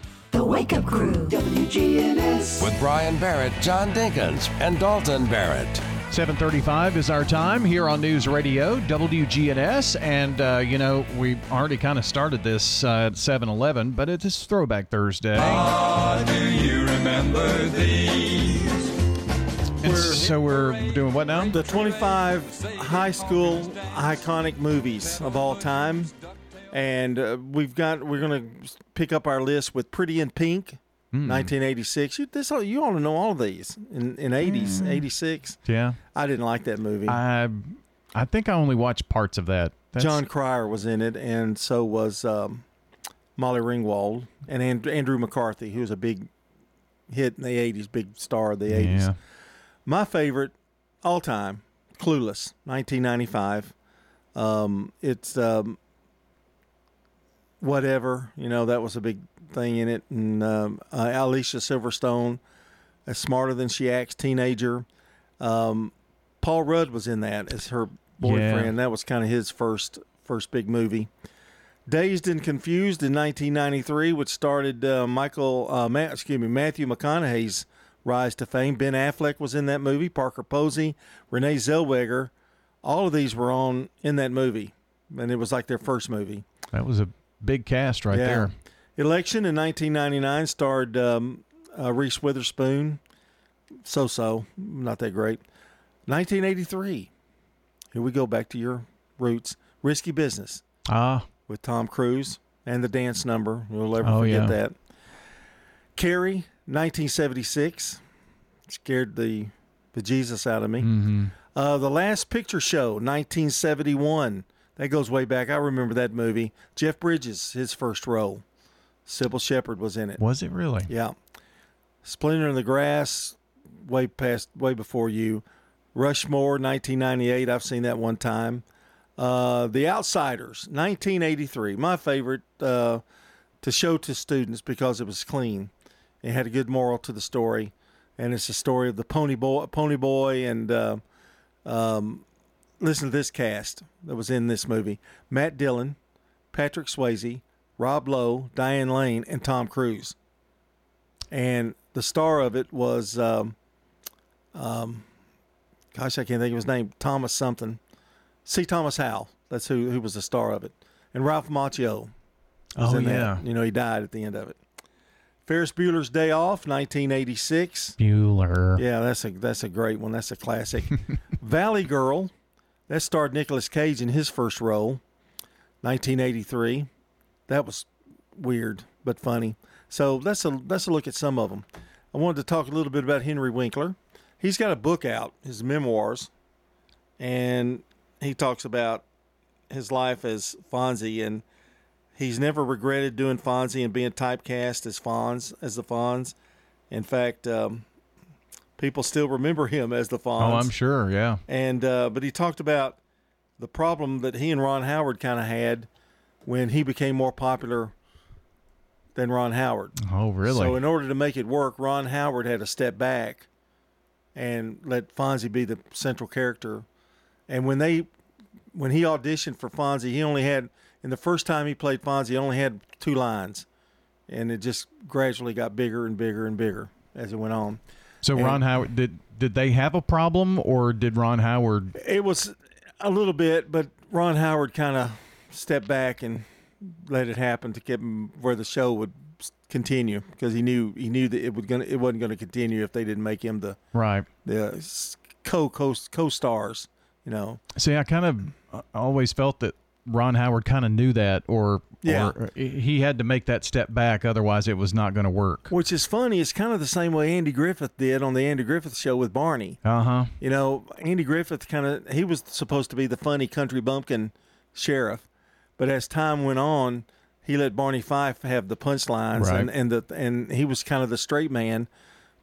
The Wake Up Crew, WGNS. With Brian Barrett, John Dinkins, and Dalton Barrett. 7:35 is our time here on News Radio, WGNS. And, we already kind of started this at 7-11, but it is Throwback Thursday. Oh, do you remember these? And so we're doing what now? The 25 high school iconic movies of all time. And we're going to pick up our list with Pretty in Pink, 1986. You ought to know all of these in 80s, 86. Yeah. I didn't like that movie. I think I only watched parts of that. John Cryer was in it, and so was Molly Ringwald and Andrew McCarthy, who was a big hit in the 80s, big star of the 80s. Yeah. My favorite all time, Clueless, 1995. Whatever, that was a big thing in it. And Alicia Silverstone, a smarter than she acts teenager. Paul Rudd was in that as her boyfriend. Yeah. That was kind of his first big movie. Dazed and Confused in 1993, which started Matthew McConaughey's rise to fame. Ben Affleck was in that movie. Parker Posey, Renee Zellweger, all of these were in that movie, and it was like their first movie. That was a big cast right there. Election in 1999 starred Reese Witherspoon. So, not that great. 1983. Here we go back to your roots. Risky Business. With Tom Cruise and the dance number. We'll never forget that. Carrie, 1976. Scared the bejesus out of me. Mm-hmm. The Last Picture Show, 1971. That goes way back. I remember that movie. Jeff Bridges, his first role. Sybil Shepherd was in it. Was it really? Yeah. Splinter in the Grass, way before you. Rushmore, 1998. I've seen that one time. The Outsiders, 1983. My favorite to show to students because it was clean. It had a good moral to the story, and it's the story of the Pony Boy, and listen to this cast that was in this movie. Matt Dillon, Patrick Swayze, Rob Lowe, Diane Lane, and Tom Cruise. And the star of it was, I can't think of his name, Thomas something. C. Thomas Howell. That's who was the star of it. And Ralph Macchio was in that. He died at the end of it. Ferris Bueller's Day Off, 1986. Bueller. Yeah, that's a great one. That's a classic. Valley Girl. That starred Nicolas Cage in his first role, 1983. That was weird but funny. So that's a look at some of them. I wanted to talk a little bit about Henry Winkler. He's got a book out, his memoirs, and he talks about his life as Fonzie, and he's never regretted doing Fonzie and being typecast as the Fonz. In fact, people still remember him as the Fonz. Oh, I'm sure, yeah. And but he talked about the problem that he and Ron Howard kind of had when he became more popular than Ron Howard. Oh, really? So in order to make it work, Ron Howard had to step back and let Fonzie be the central character. And when he auditioned for Fonzie, the first time he played Fonzie, he only had two lines. And it just gradually got bigger and bigger and bigger as it went on. So Ron Howard, did they have a problem, or did Ron Howard? It was a little bit, but Ron Howard kind of stepped back and let it happen to get him where the show would continue, because he knew that it wasn't going to continue if they didn't make him the co-stars. See, I kind of always felt that Ron Howard kind of knew that, or he had to make that step back, otherwise it was not going to work. Which is funny. It's kind of the same way Andy Griffith did on the Andy Griffith Show with Barney. Uh-huh. Andy Griffith he was supposed to be the funny country bumpkin sheriff, but as time went on, he let Barney Fife have the punchlines, and he was kind of the straight man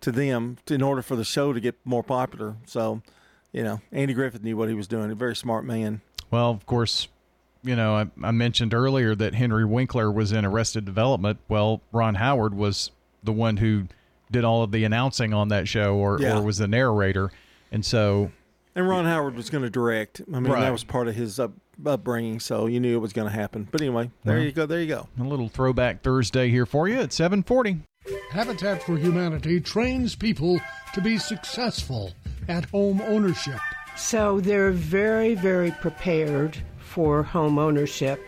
to them in order for the show to get more popular. So, you know, Andy Griffith knew what he was doing, a very smart man. Well, of course, you know, I mentioned earlier that Henry Winkler was in Arrested Development. Well, Ron Howard was the one who did all of the announcing on that show, or was the narrator. And so... And Ron Howard was going to direct. I mean, that was part of his upbringing, so you knew it was going to happen. But anyway, there you go. A little throwback Thursday here for you at 7:40. Habitat for Humanity trains people to be successful at home ownership. So they're very, very prepared for home ownership,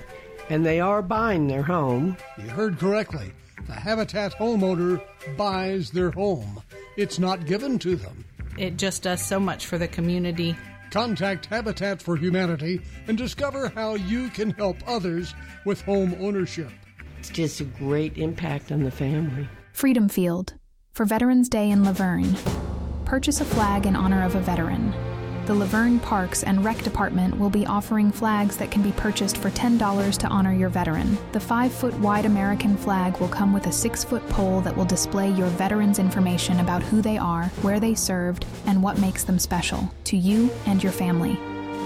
and they are buying their home. You heard correctly. The Habitat homeowner buys their home. It's not given to them. It just does so much for the community. Contact Habitat for Humanity and discover how you can help others with home ownership. It's just a great impact on the family. Freedom Field for Veterans Day in Laverne. Purchase a flag in honor of a veteran. The Laverne Parks and Rec Department will be offering flags that can be purchased for $10 to honor your veteran. The 5-foot-wide American flag will come with a 6-foot pole that will display your veterans' information about who they are, where they served, and what makes them special to you and your family.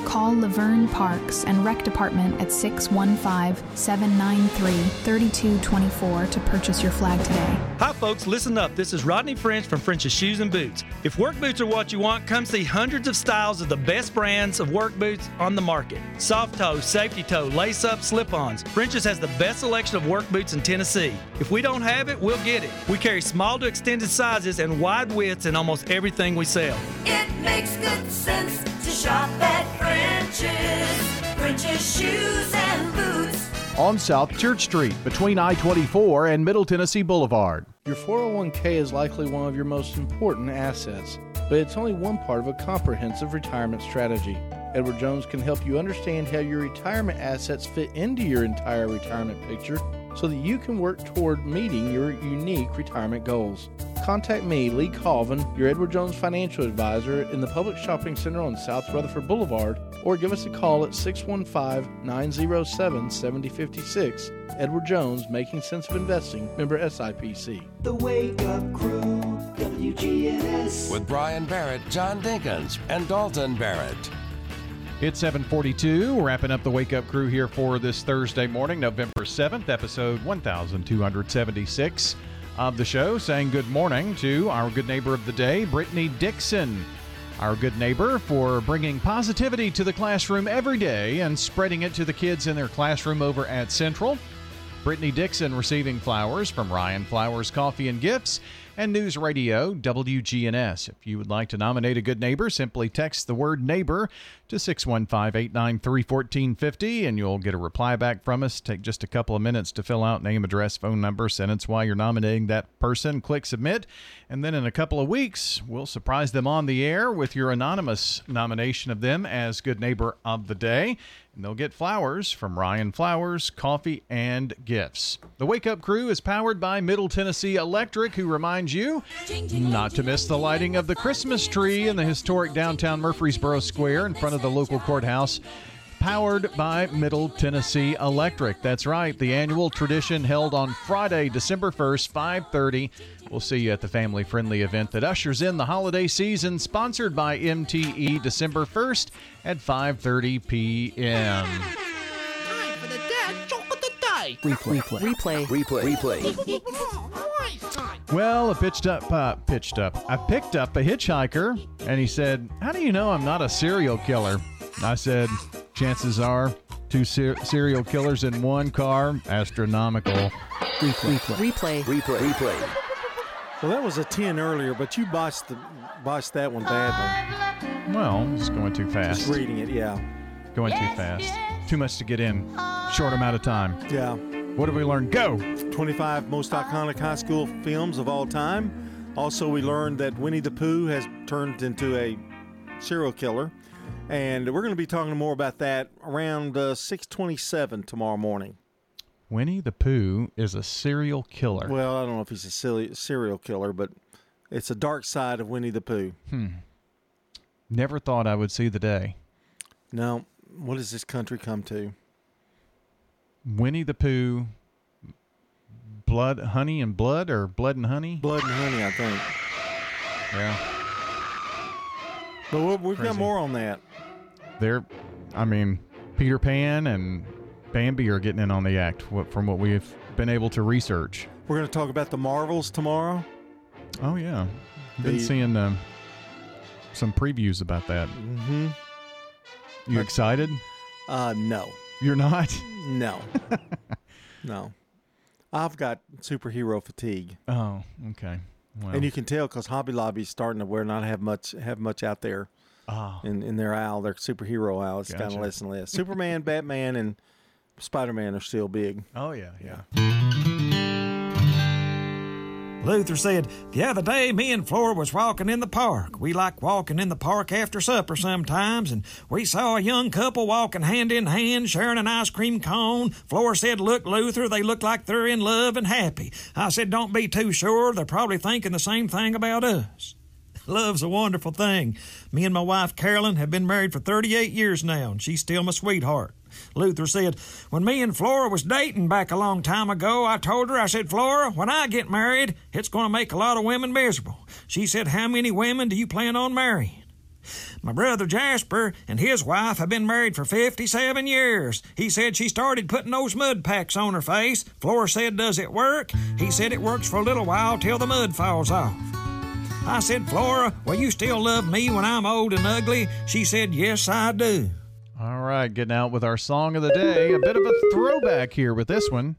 Call Laverne Parks and Rec Department at 615-793-3224 to purchase your flag today. Hi, folks. Listen up. This is Rodney French from French's Shoes and Boots. If work boots are what you want, come see hundreds of styles of the best brands of work boots on the market. Soft toe, safety toe, lace-up, slip-ons. French's has the best selection of work boots in Tennessee. If we don't have it, we'll get it. We carry small to extended sizes and wide widths in almost everything we sell. It makes good sense to shop at French's Shoes and Boots. On South Church Street, between I-24 and Middle Tennessee Boulevard. Your 401k is likely one of your most important assets, but it's only one part of a comprehensive retirement strategy. Edward Jones can help you understand how your retirement assets fit into your entire retirement picture so that you can work toward meeting your unique retirement goals. Contact me, Lee Colvin, your Edward Jones financial advisor in the Public Shopping Center on South Rutherford Boulevard, or give us a call at 615-907-7056. Edward Jones, Making Sense of Investing, member SIPC. The Wake Up Crew, WGNS. With Brian Barrett, John Dinkins, and Dalton Barrett. It's 7:42, wrapping up the Wake Up Crew here for this Thursday morning, November 7th, episode 1276 of the show, saying good morning to our good neighbor of the day, Brittany Dixon, our good neighbor for bringing positivity to the classroom every day and spreading it to the kids in their classroom over at Central. Brittany Dixon receiving flowers from Ryan Flowers Coffee and Gifts and News Radio WGNS. If you would like to nominate a good neighbor, simply text the word neighbor to 615-893-1450, and you'll get a reply back from us. Take just a couple of minutes to fill out name, address, phone number, sentence why you're nominating that person. Click submit, and then in a couple of weeks, we'll surprise them on the air with your anonymous nomination of them as good neighbor of the day. And they'll get flowers from Ryan Flowers, Coffee, and Gifts. The Wake Up Crew is powered by Middle Tennessee Electric, who reminds you not to miss the lighting of the Christmas tree in the historic downtown Murfreesboro Square in front of the local courthouse. Powered by Middle Tennessee Electric. That's right. The annual tradition held on Friday, December 1st, 5:30. We'll see you at the family-friendly event that ushers in the holiday season, sponsored by MTE, December 1st at 5:30 p.m. Time for the dad joke of the day. Replay. Well, I picked up a hitchhiker, and he said, "How do you know I'm not a serial killer?" I said, "Chances are, two serial killers in one car, astronomical." Replay. Well, that was a 10 earlier, but you botched that one badly. Well, it's going too fast. Just reading it, yeah. Going too fast. Too much to get in. Short amount of time. Yeah. What did we learn? Go! 25 most iconic high school films of all time. Also, we learned that Winnie the Pooh has turned into a serial killer. And we're going to be talking more about that around 6:27 tomorrow morning. Winnie the Pooh is a serial killer. Well, I don't know if he's a serial killer, but it's a dark side of Winnie the Pooh. Never thought I would see the day. Now, what does this country come to? Winnie the Pooh, blood, honey, and blood, or blood and honey? Blood and honey, I think. Yeah. But we've got more on that. They're, I mean, Peter Pan and Bambi are getting in on the act from what we've been able to research. We're going to talk about the Marvels tomorrow. Oh, yeah. Been seeing some previews about that. Mm-hmm. You excited? No. You're not? No. No. I've got superhero fatigue. Oh, okay. Wow. And you can tell because Hobby Lobby's starting to not have much out there in their aisle, their superhero aisle. It's kind of less and less. Superman, Batman, and Spider-Man are still big. Oh, yeah. Luther said, the other day, me and Flora was walking in the park. We like walking in the park after supper sometimes, and we saw a young couple walking hand in hand, sharing an ice cream cone. Flora said, look, Luther, they look like they're in love and happy. I said, don't be too sure. They're probably thinking the same thing about us. Love's a wonderful thing. Me and my wife, Carolyn, have been married for 38 years now, and she's still my sweetheart. Luther said, when me and Flora was dating back a long time ago, I told her, I said, Flora, when I get married, it's going to make a lot of women miserable. She said, how many women do you plan on marrying? My brother Jasper and his wife have been married for 57 years. He said she started putting those mud packs on her face. Flora said, does it work? He said it works for a little while till the mud falls off. I said, Flora, will you still love me when I'm old and ugly? She said, yes, I do. All right, getting out with our song of the day. A bit of a throwback here with this one.